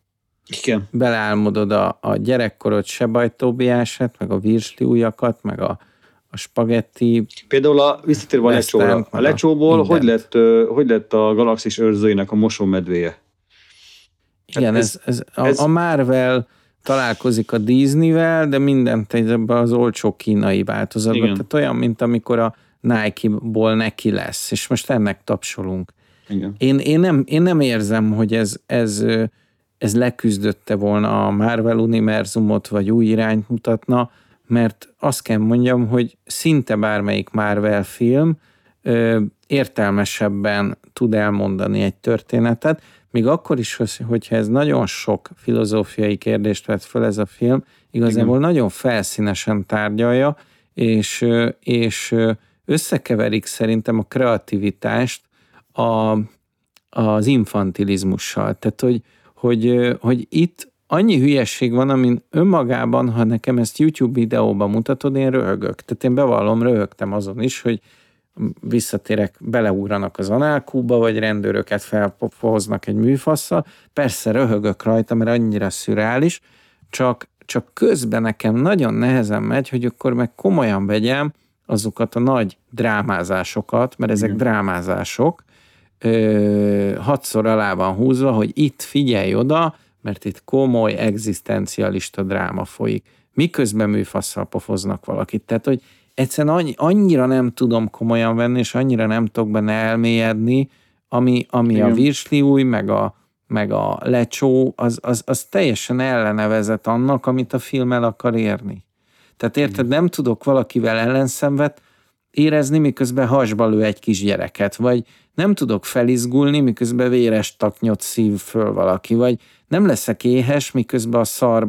igen. Beleálmodod a gyerekkorod sebajtóbiását, meg a virsli ujjakat, meg a spagetti... Például visszatérve a lecsóra. A lecsóból hogy lett a galaxis őrzőinek a mosómedvéje? Igen, ez a Marvel találkozik a Disney-vel, de mindent ebben az olcsó kínai változatban. Igen. Tehát olyan, mint amikor a Nike-ból neki lesz, és most ennek tapsolunk. Igen. Én nem érzem, hogy ez leküzdötte volna a Marvel univerzumot, vagy új irányt mutatna, mert azt kell mondjam, hogy szinte bármelyik Marvel film értelmesebben tud elmondani egy történetet, még akkor is, hogyha ez nagyon sok filozófiai kérdést vett föl ez a film, igazából igen. Nagyon felszínesen tárgyalja, és összekeverik szerintem a kreativitást az infantilizmussal. Tehát, hogy itt annyi hülyesség van, amin önmagában, ha nekem ezt YouTube videóban mutatod, én röhögök. Tehát én bevallom, röhögtem azon is, hogy visszatérek, beleugranak az análkúba, vagy rendőröket felhoznak egy műfasszal. Persze röhögök rajta, mert annyira szürreális, csak közben nekem nagyon nehezen megy, hogy akkor meg komolyan vegyem azokat a nagy drámázásokat, mert ezek drámázások, 6-szor alá van húzva, hogy itt figyelj oda, mert itt komoly, egzisztencialista dráma folyik. Miközben műfasszal pofoznak valakit. Tehát, hogy egyszerűen annyira nem tudom komolyan venni, és annyira nem tudok benne elmélyedni, ami a virsliúj, meg a lecsó, az teljesen ellenevezet annak, amit a film el akar érni. Tehát érted, nem tudok valakivel ellenszenvet érezni, miközben hasba lő egy kisgyereket, vagy nem tudok felizgulni, miközben véres taknyot szív föl valaki, vagy nem leszek éhes, miközben a szar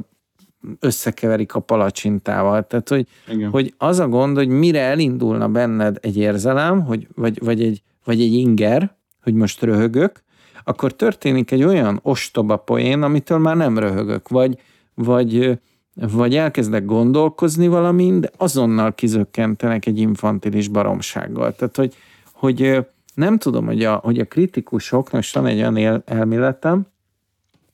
összekeverik a palacsintával. Tehát, hogy az a gond, hogy mire elindulna benned egy érzelem, vagy egy inger, hogy most röhögök, akkor történik egy olyan ostoba poén, amitől már nem röhögök, vagy elkezdek gondolkozni valamin, de azonnal kizökkentenek egy infantilis baromsággal. Tehát, hogy nem tudom, hogy a kritikusoknak, és van egy olyan elméletem,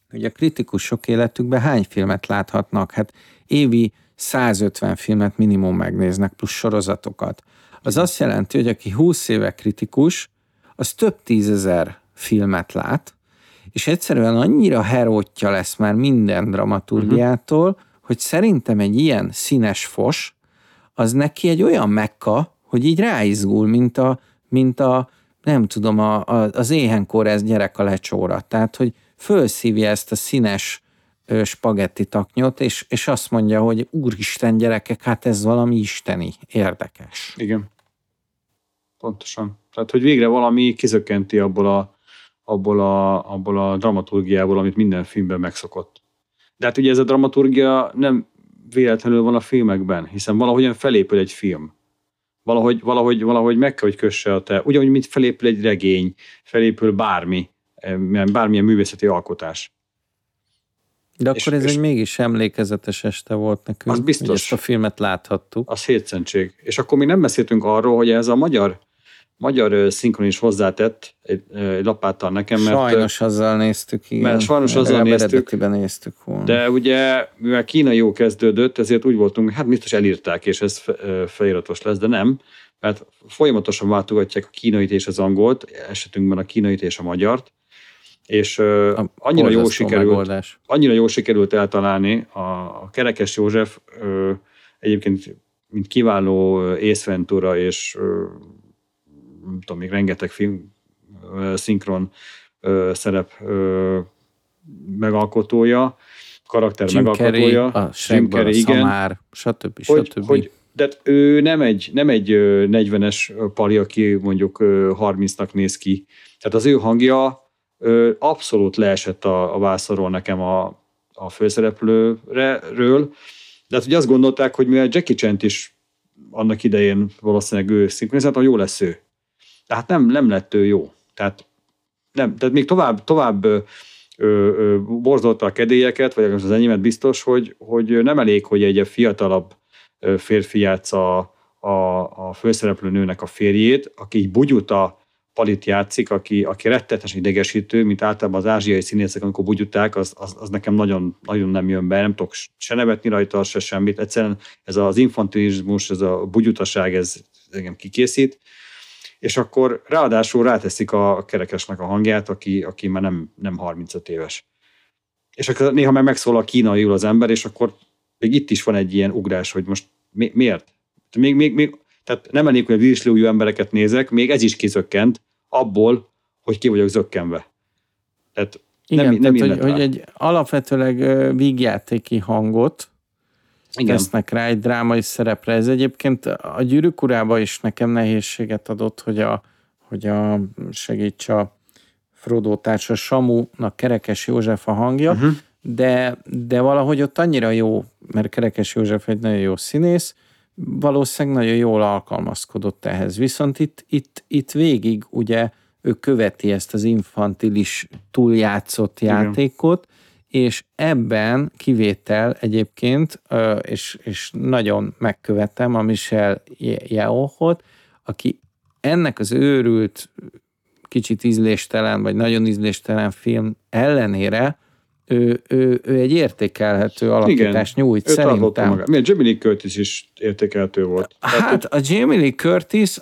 hogy a kritikusok életükben hány filmet láthatnak? Hát évi 150 filmet minimum megnéznek, plusz sorozatokat. Az azt jelenti, hogy aki 20 éve kritikus, az több 10 000 filmet lát, és egyszerűen annyira herótja lesz már minden dramaturgiától, hogy szerintem egy ilyen színes fos, az neki egy olyan mekka, hogy így ráizgul, mint a nem tudom, az éhenkor ez gyerek a lecsóra. Tehát, hogy fölszívja ezt a színes spagetti taknyot, és azt mondja, hogy úristen gyerekek, hát ez valami isteni, érdekes. Igen. Pontosan. Tehát, hogy végre valami kizökkenti abból a dramaturgiából, amit minden filmben megszokott. De hát ugye ez a dramaturgia nem véletlenül van a filmekben, hiszen valahogyan felépül egy film. Valahogy meg kell, hogy kösse a te. Ugyanúgy, mint felépül egy regény, felépül bármilyen művészeti alkotás. De akkor ez egy mégis emlékezetes este volt nekünk, az biztos, hogy ezt a filmet láthattuk. Az hétszentség. És akkor még nem beszéltünk arról, hogy ez a magyar szinkron is hozzátett egy lapáttal nekem, mert... Sajnos azzal néztük, igen. Mert sajnos azzal néztük. De ugye, mivel Kína jó kezdődött, ezért úgy voltunk, hát biztos elírták, és ez feliratos lesz, de nem, mert folyamatosan váltogatják a kínait és az angolt, esetünkben a kínait és a magyart, és annyira jól sikerült eltalálni a Kerekes József, egyébként mint kiváló észventúra és nem tudom, még rengeteg film szinkron szerep megalkotója, karakter Jim megalkotója. A Shrekből a szamár, stb. De ő nem egy 40-es pali, aki mondjuk 30-nak néz ki. Tehát az ő hangja abszolút leesett a vászorról nekem a főszereplőről. De hát ugye azt gondolták, hogy mivel Jackie Chan-t is annak idején valószínűleg ő szinkronizálta, hogy jó lesz ő. Tehát nem lett ő jó. Tehát még tovább borzolta a kedélyeket, vagy az enyémet biztos, hogy nem elég, hogy egy fiatalabb férfi játsz a főszereplő nőnek a férjét, aki így bugyuta palit játszik, aki rettetesen idegesítő, mint általában az ázsiai színészek, amikor bugyuták, az nekem nagyon, nagyon nem jön be, nem tudok se nevetni rajta, se semmit. Egyszerűen ez az infantilizmus, ez a bugyutaság, ez engem kikészít. És akkor ráadásul ráteszik a kerekesnek a hangját, aki már nem 35 éves. És akkor néha már megszól a kínaiul az ember, és akkor még itt is van egy ilyen ugrás, hogy most miért? Még, tehát nem elég, hogy a vízsliújú embereket nézek, még ez is kizökkent abból, hogy ki vagyok zökkenve. Tehát igen, hogy egy alapvetőleg vígjátéki hangot tesznek rá, egy drámai szerepre. Ez egyébként a Gyűrűk urába is nekem nehézséget adott, hogy a segíts a Frodo társa Samunak Kerekes József a hangja, uh-huh. De valahogy ott annyira jó, mert Kerekes József egy nagyon jó színész, valószínűleg nagyon jól alkalmazkodott ehhez. Viszont itt végig ugye ő követi ezt az infantilis túljátszott játékot, és ebben kivétel egyébként, és nagyon megkövetem a Michelle Yeohot, aki ennek az őrült, kicsit ízléstelen, vagy nagyon ízléstelen film ellenére ő egy értékelhető alakítás nyújt, szerintem. Miért? Jamie Lee Curtis is értékelhető volt. Hát a Jamie Lee Curtis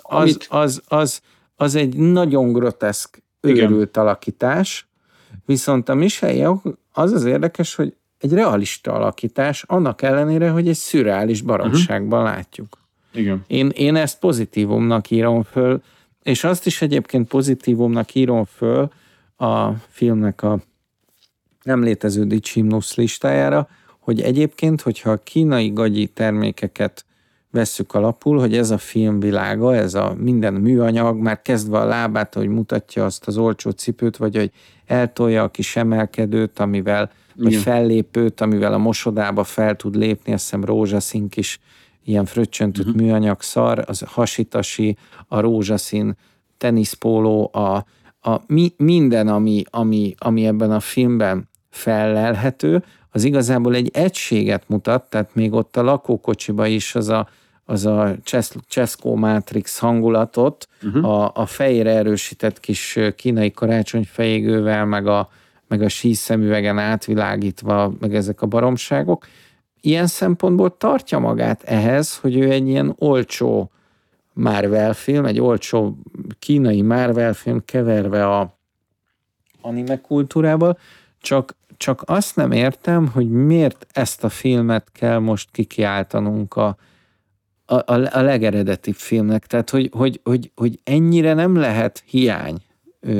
az egy nagyon groteszk, őrült alakítás, viszont a Michelle Yeoh az érdekes, hogy egy realista alakítás, annak ellenére, hogy egy szürreális baromságban látjuk. Igen. Én ezt pozitívumnak írom föl, és azt is egyébként pozitívumnak írom föl a filmnek a nem létező dicsimnusz listájára, hogy egyébként, hogyha a kínai gagyi termékeket vesszük alapul, hogy ez a filmvilága, ez a minden műanyag, már kezdve a lábát, hogy mutatja azt az olcsó cipőt, vagy hogy eltolja a kis emelkedőt, amivel, vagy fellépőt, amivel a mosodába fel tud lépni, azt hiszem rózsaszín kis ilyen fröccsöntött műanyag szar, az hasitasi, a rózsaszín teniszpóló, minden, ami ebben a filmben fellelhető, az igazából egy egységet mutat, tehát még ott a lakókocsiba is az a cseszkó Matrix hangulatot, a fejre erősített kis kínai karácsonyfejégővel, meg a síszemüvegen átvilágítva, meg ezek a baromságok. Ilyen szempontból tartja magát ehhez, hogy ő egy ilyen olcsó Marvel film, egy olcsó kínai Marvel film keverve a anime kultúrával, csak azt nem értem, hogy miért ezt a filmet kell most kikiáltanunk a legeredetibb filmnek. Tehát, hogy ennyire nem lehet hiány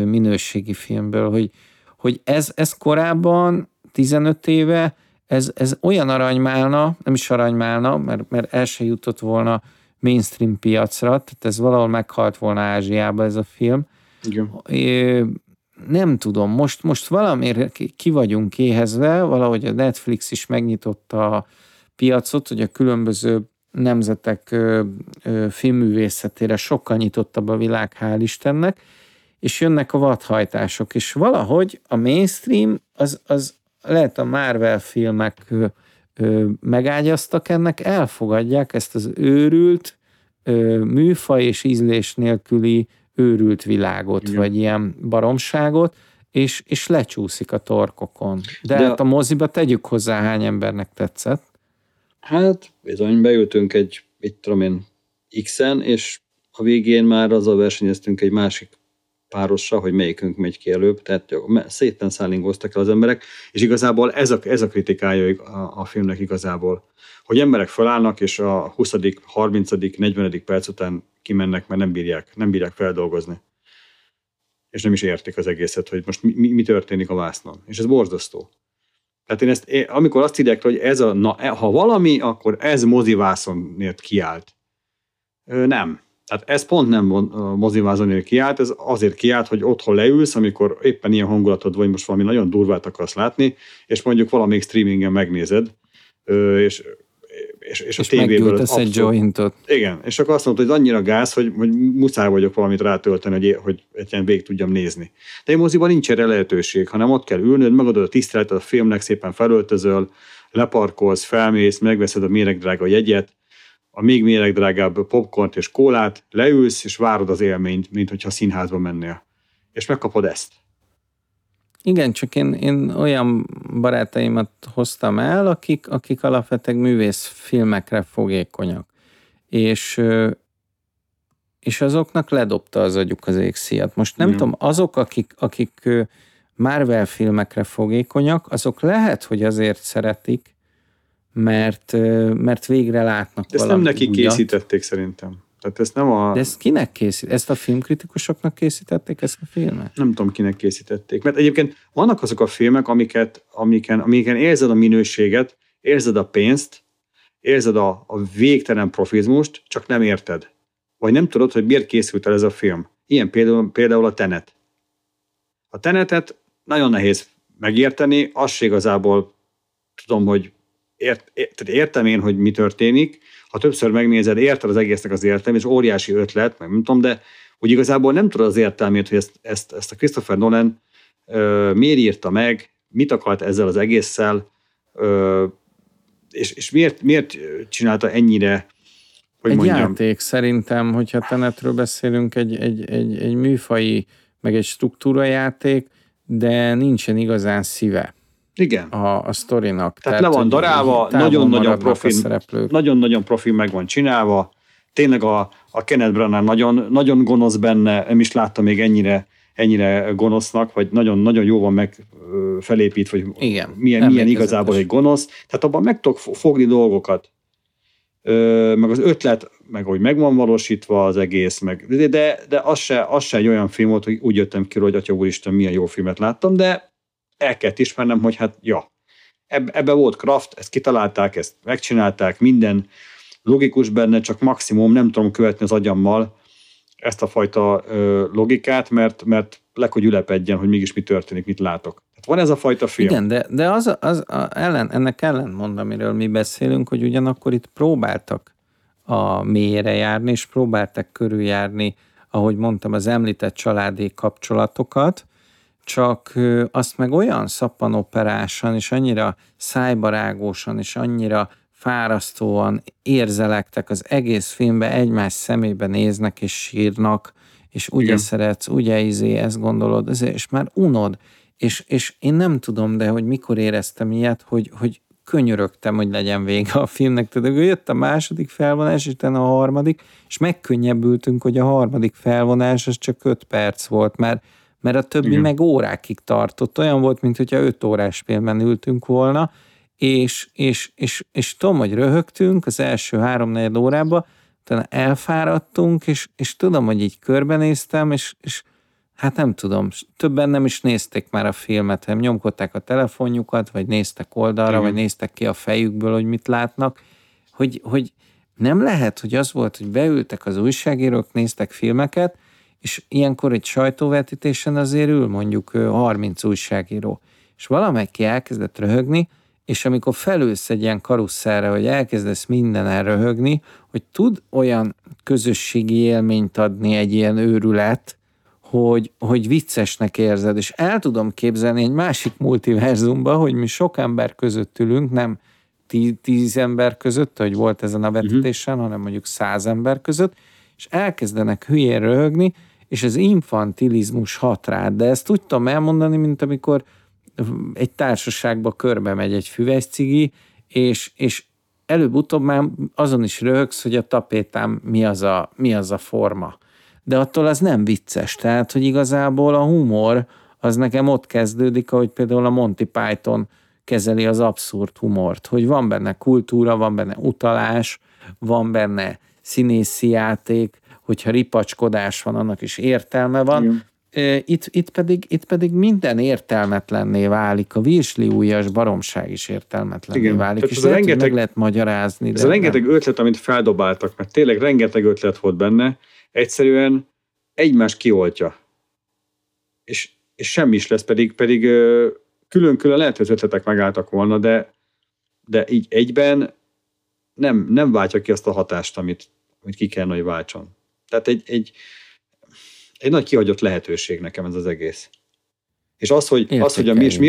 minőségi filmből, hogy ez korábban 15 éve, ez olyan aranymálna, nem is aranymálna, mert el se jutott volna mainstream piacra, tehát ez valahol meghalt volna Ázsiába ez a film. Igen. Nem tudom, most valamiért ki vagyunk éhezve, valahogy a Netflix is megnyitotta a piacot, hogy a különböző nemzetek filmművészetére sokkal nyitottabb a világ, hál' Istennek, és jönnek a vadhajtások, és valahogy a mainstream, az lehet a Marvel filmek megágyaztak ennek, elfogadják ezt az őrült, műfaj és ízlés nélküli őrült világot, igen, vagy ilyen baromságot, és lecsúszik a torkokon. De hát a moziba tegyük hozzá, hány embernek tetszett. Hát bizony, beültünk egy, mit tudom én, X-en, és a végén már azzal versenyeztünk egy másik párossal, hogy melyikünk megy ki előbb, tehát szépen szállingoztak el az emberek, és igazából ez a kritikája a filmnek igazából, hogy emberek felállnak, és a 20., 30., 40. perc után kimennek, mert nem bírják feldolgozni. És nem is értik az egészet, hogy most mi történik a vásznon. És ez borzasztó. Tehát én ezt, amikor azt hívják, hogy ez a, na, ha valami, akkor ez mozivászonért kiállt. Nem. Tehát ez pont nem mozivászonért kiállt, ez azért kiállt, hogy otthon leülsz, amikor éppen ilyen hangulatod vagy most valami nagyon durvát akarsz látni, és mondjuk valamelyik streamingen megnézed, és a tévéből az abszolút... jointot. Igen, és akkor azt mondta, hogy annyira gáz, hogy muszáj vagyok valamit rátölteni, hogy egyébként végig tudjam nézni. De egy moziban nincs erre lehetőség, hanem ott kell ülnöd, megadod a tiszteletet a filmnek, szépen felöltözöl, leparkolsz, felmész, megveszed a méregdrága jegyet, a még méregdrágább popcornt és kólát, leülsz, és várod az élményt, mint hogyha színházba mennél. És megkapod ezt. Igen, csak én olyan barátaimat hoztam el, akik alapvetően művészfilmekre fogékonyak. És azoknak ledobta az agyuk az égszíjat. Most nem tudom, azok, akik Marvel filmekre fogékonyak, azok lehet, hogy azért szeretik, mert végre látnak valamit. Ezt nem neki újat. Készítették szerintem. Tehát ez nem a... De ezt kinek készítették? Ezt a filmkritikusoknak készítették ezt a filmet? Nem tudom, kinek készítették. Mert egyébként vannak azok a filmek, amiken érzed a minőséget, érzed a pénzt, érzed a végtelen profizmust, csak nem érted. Vagy nem tudod, hogy miért készült el ez a film. Ilyen például a Tenet. A Tenetet nagyon nehéz megérteni, azt se igazából tudom, hogy értem én, hogy mi történik. Ha többször megnézed, érted az egésznek az értelmét, és óriási ötlet, meg nem tudom, de úgy igazából nem tudod az értelmét, hogy ezt a Christopher Nolan miért írta meg, mit akart ezzel az egésszel, és miért csinálta ennyire, hogy egy mondjam. Egy játék szerintem, hogyha Tenetről beszélünk, egy műfaji, meg egy struktúrajáték, de nincsen igazán szíve. Igen. A sztorinak. Tehát le van darálva, nagyon-nagyon profi meg van csinálva, tényleg a Kenneth Branagh nagyon, nagyon gonosz benne, nem is láttam még ennyire gonosznak, vagy nagyon-nagyon jó van meg felépítve, hogy igen, milyen igazából egy gonosz. Tehát abban meg tudok fogni dolgokat. Meg az ötlet, meg hogy meg van valósítva az egész, meg, de az se egy olyan film volt, hogy úgy jöttem ki, hogy atya úristen, milyen jó filmet láttam, de el kellett ismernem, hogy hát, ja, ebbe volt craft, ezt kitalálták, ezt megcsinálták, minden logikus benne, csak maximum nem tudom követni az agyammal ezt a fajta logikát, mert lehogy ülepedjen, hogy mégis mi történik, mit látok. Hát van ez a fajta film. Igen, de ennek ellentmond, amiről mi beszélünk, hogy ugyanakkor itt próbáltak a mélyre járni, és próbáltak körüljárni, ahogy mondtam, az említett családi kapcsolatokat, csak azt meg olyan szappanoperásan, és annyira szájbarágósan, és annyira fárasztóan érzelektek az egész filmbe, egymás szemébe néznek, és sírnak, és ugye szeretsz, ugye ezt gondolod, és már unod. És én nem tudom, de hogy mikor éreztem ilyet, hogy könyörögtem, hogy legyen vége a filmnek. Tehát jött a második felvonás, és utána a harmadik, és megkönnyebbültünk, hogy a harmadik felvonás az csak 5 perc volt, mert a többi meg órákig tartott. Olyan volt, mint hogyha 5 órás filmen ültünk volna, és tudom, hogy röhögtünk az első 3-4 órába, utána elfáradtunk, és tudom, hogy így körbenéztem, és hát nem tudom, többen nem is nézték már a filmet, hanem nyomkodták a telefonjukat, vagy néztek oldalra, vagy néztek ki a fejükből, hogy mit látnak, hogy nem lehet, hogy az volt, hogy beültek az újságírók, néztek filmeket, és ilyenkor egy sajtóvetítésen azért ül mondjuk 30 újságíró, és valamelyik elkezdett röhögni, és amikor felülsz egy ilyen karuszelre, hogy elkezdesz mindenen röhögni, hogy tud olyan közösségi élményt adni egy ilyen őrület, hogy viccesnek érzed, és el tudom képzelni egy másik multiverzumban, hogy mi sok ember között ülünk, nem 10 ember között, hogy volt ezen a vetítésen, hanem mondjuk 100 ember között, és elkezdenek hülyén röhögni, és az infantilizmus hat rád. De ezt úgy tudom elmondani, mint amikor egy társaságba körbe megy egy füvescigi, és előbb-utóbb már azon is röhögsz, hogy a tapétám mi az a forma. De attól az nem vicces. Tehát, hogy igazából a humor az nekem ott kezdődik, ahogy például a Monty Python kezeli az abszurd humort. Hogy van benne kultúra, van benne utalás, van benne színészi játék, hogyha ripacskodás van, annak is értelme van, Itt pedig minden értelmetlenné válik, a Weasley-újas baromság is értelmetlenné válik, és lehet, rengeteg, meg lehet magyarázni. Ez a rengeteg ötlet, amit feldobáltak, mert tényleg rengeteg ötlet volt benne, egyszerűen egymás kioltja. És semmi is lesz, pedig külön-külön lehet, hogy az ötletek megálltak volna, de így egyben nem váltja ki azt a hatást, amit ki kellene, hogy váltson. Tehát egy nagy kihagyott lehetőség nekem ez az egész. És az, hogy mi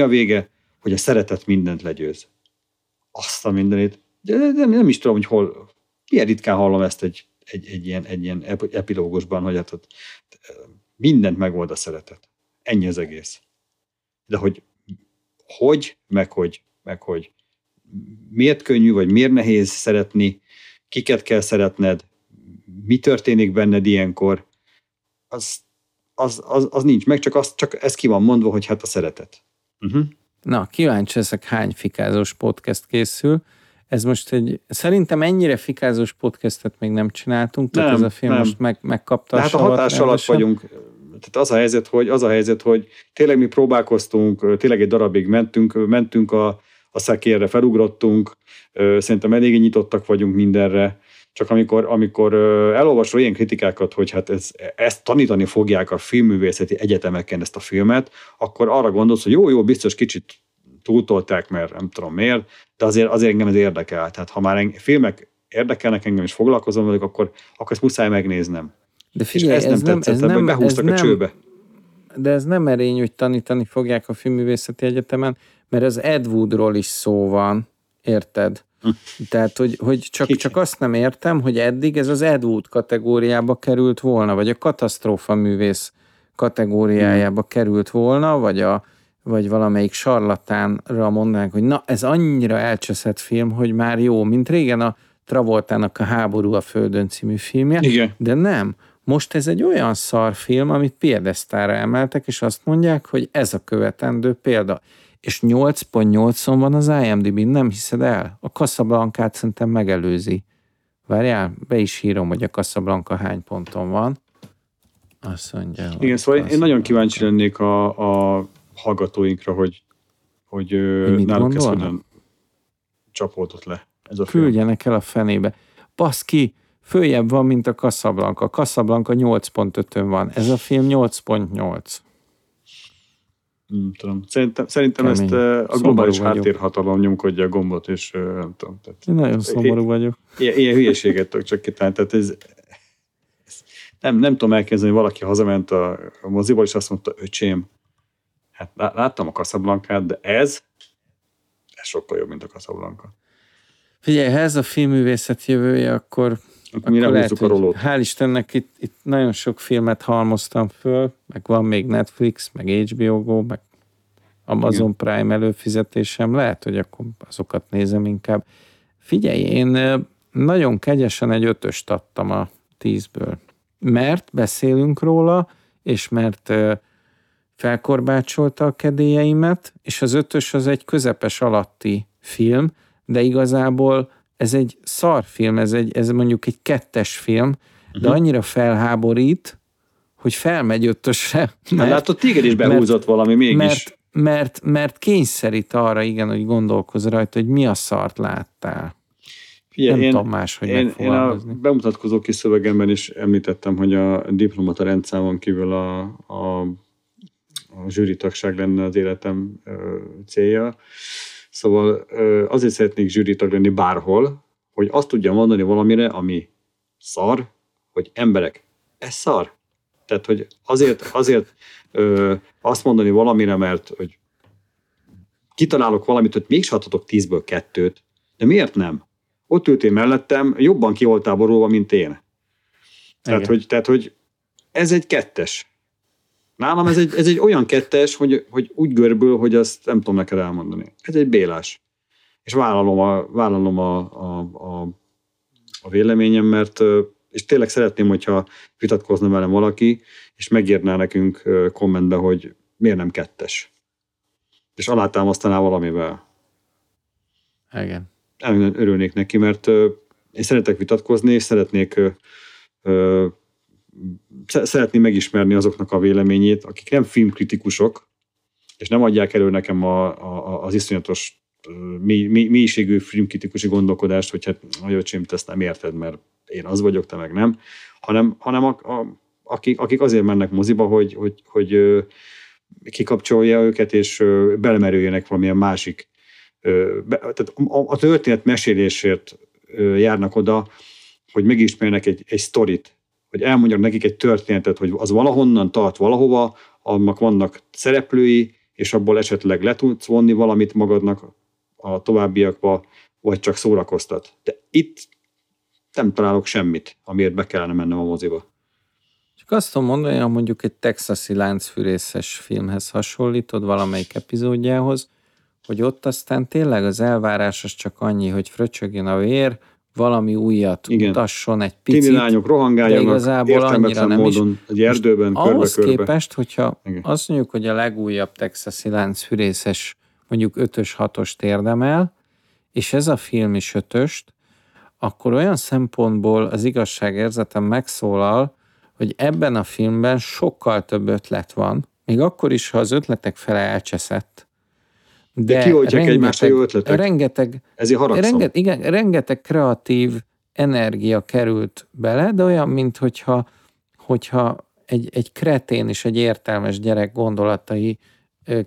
a vége, hogy a szeretet mindent legyőz. Azt a mindenit. De nem is tudom, hogy hol, milyen ritkán hallom ezt egy ilyen epilógusban, hogy hát mindent megold a szeretet. Ennyi az egész. De hogy miért könnyű, vagy miért nehéz szeretni, kiket kell szeretned, mi történik benned ilyenkor, az nincs meg, csak ez ki van mondva, hogy hát a szeretet. Uh-huh. Na, kíváncsi ezek, hány fikázós podcast készül. Ez most szerintem ennyire fikázós podcastet még nem csináltunk, tehát ez a film most megkapta. Tehát a hatás alatt vagyunk. Tehát az a helyzet, hogy tényleg mi próbálkoztunk, tényleg egy darabig mentünk a szekérre, felugrottunk, szerintem elég nyitottak vagyunk mindenre. Csak amikor elolvasol ilyen kritikákat, hogy hát ezt tanítani fogják a filmművészeti egyetemeken, ezt a filmet, akkor arra gondolsz, hogy jó, biztos kicsit túltolták, mert nem tudom miért, de azért engem ez érdekel. Tehát ha már filmek érdekelnek engem, és foglalkozom velük, akkor ezt muszáj megnéznem. De figyelj, és ez nem tetszett, behúztak a csőbe. De ez nem erény, hogy tanítani fogják a filmművészeti egyetemen, mert az Ed Woodról is szó van, érted? Tehát, hogy csak azt nem értem, hogy eddig ez az Ed Wood kategóriába került volna, vagy a katasztrófa művész kategóriájába került volna, vagy valamelyik sarlatánra mondanánk, hogy na, ez annyira elcseszett film, hogy már jó, mint régen a Travoltának a Háború a Földön című filmje, igen. De nem. Most ez egy olyan szarfilm, amit piedesztára emeltek, és azt mondják, hogy ez a követendő példa. És 8.8-on van az IMDb-n, nem hiszed el? A Casablanca-t szerintem megelőzi. Várjál, be is írom, hogy a Casablanca hány ponton van. Azt mondja. Igen, szóval én nagyon kíváncsi lennék a hallgatóinkra, hogy náluk ez hogyan csapódott le. Ez a küldjenek el a fenébe. Baszki, följebb van, mint a Casablanca. A Casablanca 8.5-ön van. Ez a film 8.8. Nem tudom. Szerintem kemény. Ezt a globális háttérhatalom nyomkodja a gombot, és nem tudom. Tehát, nagyon szomorú vagyok. Ilyen hülyeséget tudok csak kitálni. Tehát ez nem tudom elképzelni, hogy valaki hazament a moziból, és azt mondta, öcsém, hát láttam a Casablancát, de ez sokkal jobb, mint a Casablanca. Figyelj, ha ez a filmművészet jövője, akkor lehet, hogy hál' Istennek itt nagyon sok filmet halmoztam föl, meg van még Netflix, meg HBO GO, meg Amazon Prime előfizetésem, lehet, hogy akkor azokat nézem inkább. Figyelj, én nagyon kegyesen egy 5-öst adtam a 10-ből, mert beszélünk róla, és mert felkorbácsolta a kedélyeimet, és az 5-ös az egy közepes alatti film, de igazából ez egy szarfilm, ez mondjuk egy 2-es film, de annyira felháborít, hogy felmegy 5-ösre. Hát látod, téged is behúzott valami mégis. Mert kényszerít arra, igen, hogy gondolkozz rajta, hogy mi a szart láttál. Figyelj, nem tudom máshogy megfogalmazni. Én a bemutatkozó kis szövegemben is említettem, hogy a diplomata rendszámon kívül a zsűritagság lenne az életem célja. Szóval azért szeretnék zsűritag lenni bárhol, hogy azt tudjam mondani valamire, ami szar, hogy emberek, ez szar. Tehát, hogy azért azt mondani valamire, mert hogy kitalálok valamit, hogy mégse adhatok 10-ből 2-t, de miért nem? Ott ültél mellettem, jobban ki voltál borulva, mint én. Tehát, hogy ez egy 2-es. Nálam ez egy olyan 2-es, hogy úgy görbül, hogy azt nem tudom neked elmondani. Ez egy bélás. És vállalom a véleményem, mert és tényleg szeretném, hogyha vitatkozna velem valaki, és megírná nekünk kommentbe, hogy miért nem 2-es. És alátámasztaná valamivel. Igen. Örülnék neki, mert én szeretek vitatkozni, és szeretnék szeretném megismerni azoknak a véleményét, akik nem filmkritikusok, és nem adják elő nekem az iszonyatos mélységű filmkritikusi gondolkodást, hogy hát nagyöcsém, te ezt nem érted, mert én az vagyok, te meg nem, hanem akik azért mennek moziba, hogy kikapcsolja őket, és belemerüljenek valamilyen másik. Tehát a történet mesélésért járnak oda, hogy megismerjenek egy sztorit, hogy elmondjak nekik egy történetet, hogy az valahonnan tart valahova, annak vannak szereplői, és abból esetleg le tudsz vonni valamit magadnak a továbbiakba, vagy csak szórakoztat. De itt nem találok semmit, amiért be kellene mennem a moziba. Csak azt tudom mondani, hogy mondjuk egy texasi láncfűrészes filmhez hasonlítod valamelyik epizódjához, hogy ott aztán tényleg az elvárás az csak annyi, hogy fröcsögjön a vér, valami újat utasson egy picit. Tini lányok rohangáljanak, igazából annyira nem módon, is. Egy erdőben, körbe-körbe. Ahhoz képest, hogyha azt mondjuk, hogy a legújabb texasi láncfűrészes mondjuk 5-ös, 6-ost érdemel, és ez a film is 5-öst, akkor olyan szempontból az igazságérzetem megszólal, hogy ebben a filmben sokkal több ötlet van, még akkor is, ha az ötletek fele elcseszett. De kioltják egymásra jó ötletek. Rengeteg kreatív energia került bele, de olyan, mint hogyha egy kretén és egy értelmes gyerek gondolatai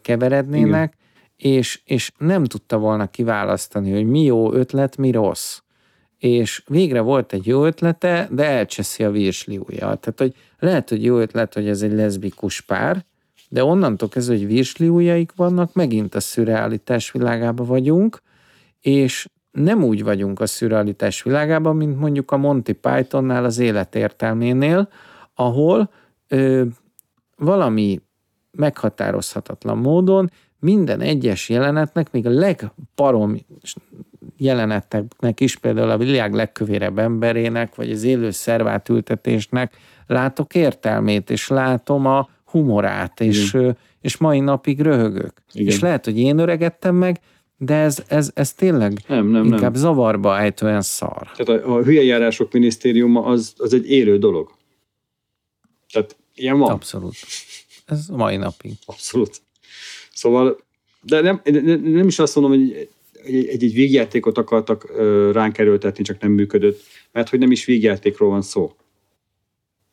keverednének, és nem tudta volna kiválasztani, hogy mi jó ötlet, mi rossz. És végre volt egy jó ötlete, de elcseszi a virsli ujjal. Tehát, hogy lehet, hogy jó ötlet, hogy ez egy leszbikus pár, de onnantól kezdve, hogy virsli ujjaik vannak, megint a szürrealitás világában vagyunk, és nem úgy vagyunk a szürrealitás világában, mint mondjuk a Monty Pythonnál, az életértelménél, ahol valami meghatározhatatlan módon minden egyes jelenetnek, még a legparom jeleneteknek is, például a világ legkövérebb emberének, vagy az élő szervátültetésnek látok értelmét, és látom a humorát, és mai napig röhögök. Igen. És lehet, hogy én öregettem meg, de ez tényleg nem. Zavarba ejtően szar. Tehát a hülyejárások minisztériuma az egy élő dolog. Tehát ilyen van. Abszolút. Ez mai napig. Abszolút. Szóval, de nem is azt mondom, hogy egy végjátékot akartak ránk erőltetni, csak nem működött, mert hogy nem is végjátékról van szó.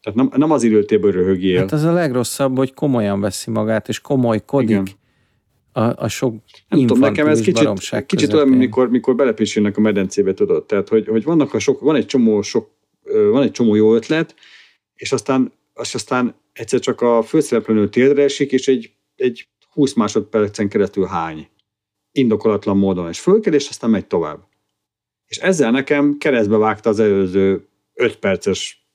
Tehát nem az időtéből röhögjél. Hát az a legrosszabb, hogy komolyan veszi magát, és komolykodik a sok infantilis baromság között. Kicsit olyan, mikor belepisélnek a medencébe, tudod. Tehát, hogy van egy csomó jó ötlet, és aztán egyszer csak a főszereplőnő térdre esik, és egy 20 másodpercen keresztül hány. Indokolatlan módon. És fölkel, és aztán megy tovább. És ezzel nekem keresztbe vágta az előző 5 perces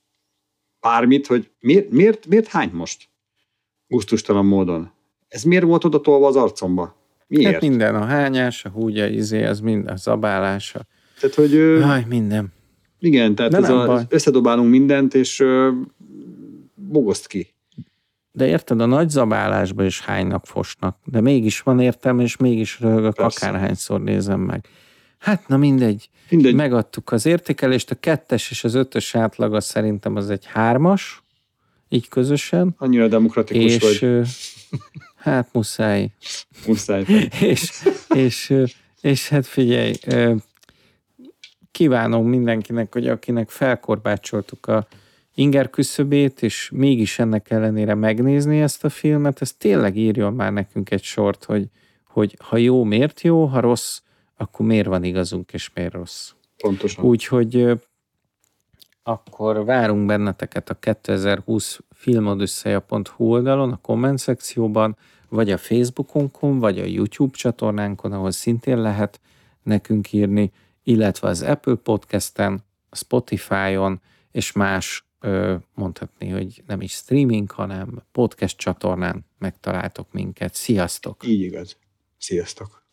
bármit, hogy miért hány most? Gusztustalan módon. Ez miért volt oda tolva az arcomba? Miért? Hát minden, a hányás, a húgya, az minden, a zabálása. Tehát, hogy... minden. Igen, tehát összedobálunk mindent, és bogoszt ki. De érted, a nagy zabálásba is hánynak fosnak, de mégis van értelme, és mégis röhögök, akárhányszor nézem meg. Hát, na mindegy, megadtuk az értékelést, a 2-es és az 5-ös átlaga szerintem az egy 3-as, így közösen. Annyira demokratikus és, vagy. Hát muszáj. Muszáj. és hát figyelj, kívánom mindenkinek, hogy akinek felkorbácsoltuk a inger küszöbét, és mégis ennek ellenére megnézni ezt a filmet, ez tényleg írjon már nekünk egy sort, hogy ha jó, miért jó, ha rossz, akkor miért van igazunk, és miért rossz. Pontosan. Úgyhogy akkor várunk benneteket a 2020 filmodüsszeia.hu oldalon, a komment szekcióban, vagy a Facebookunkon, vagy a YouTube csatornánkon, ahol szintén lehet nekünk írni, illetve az Apple Podcasten, a Spotify-on, és más, mondhatni, hogy nem is streaming, hanem podcast csatornán megtaláltok minket. Sziasztok! Így igaz. Sziasztok!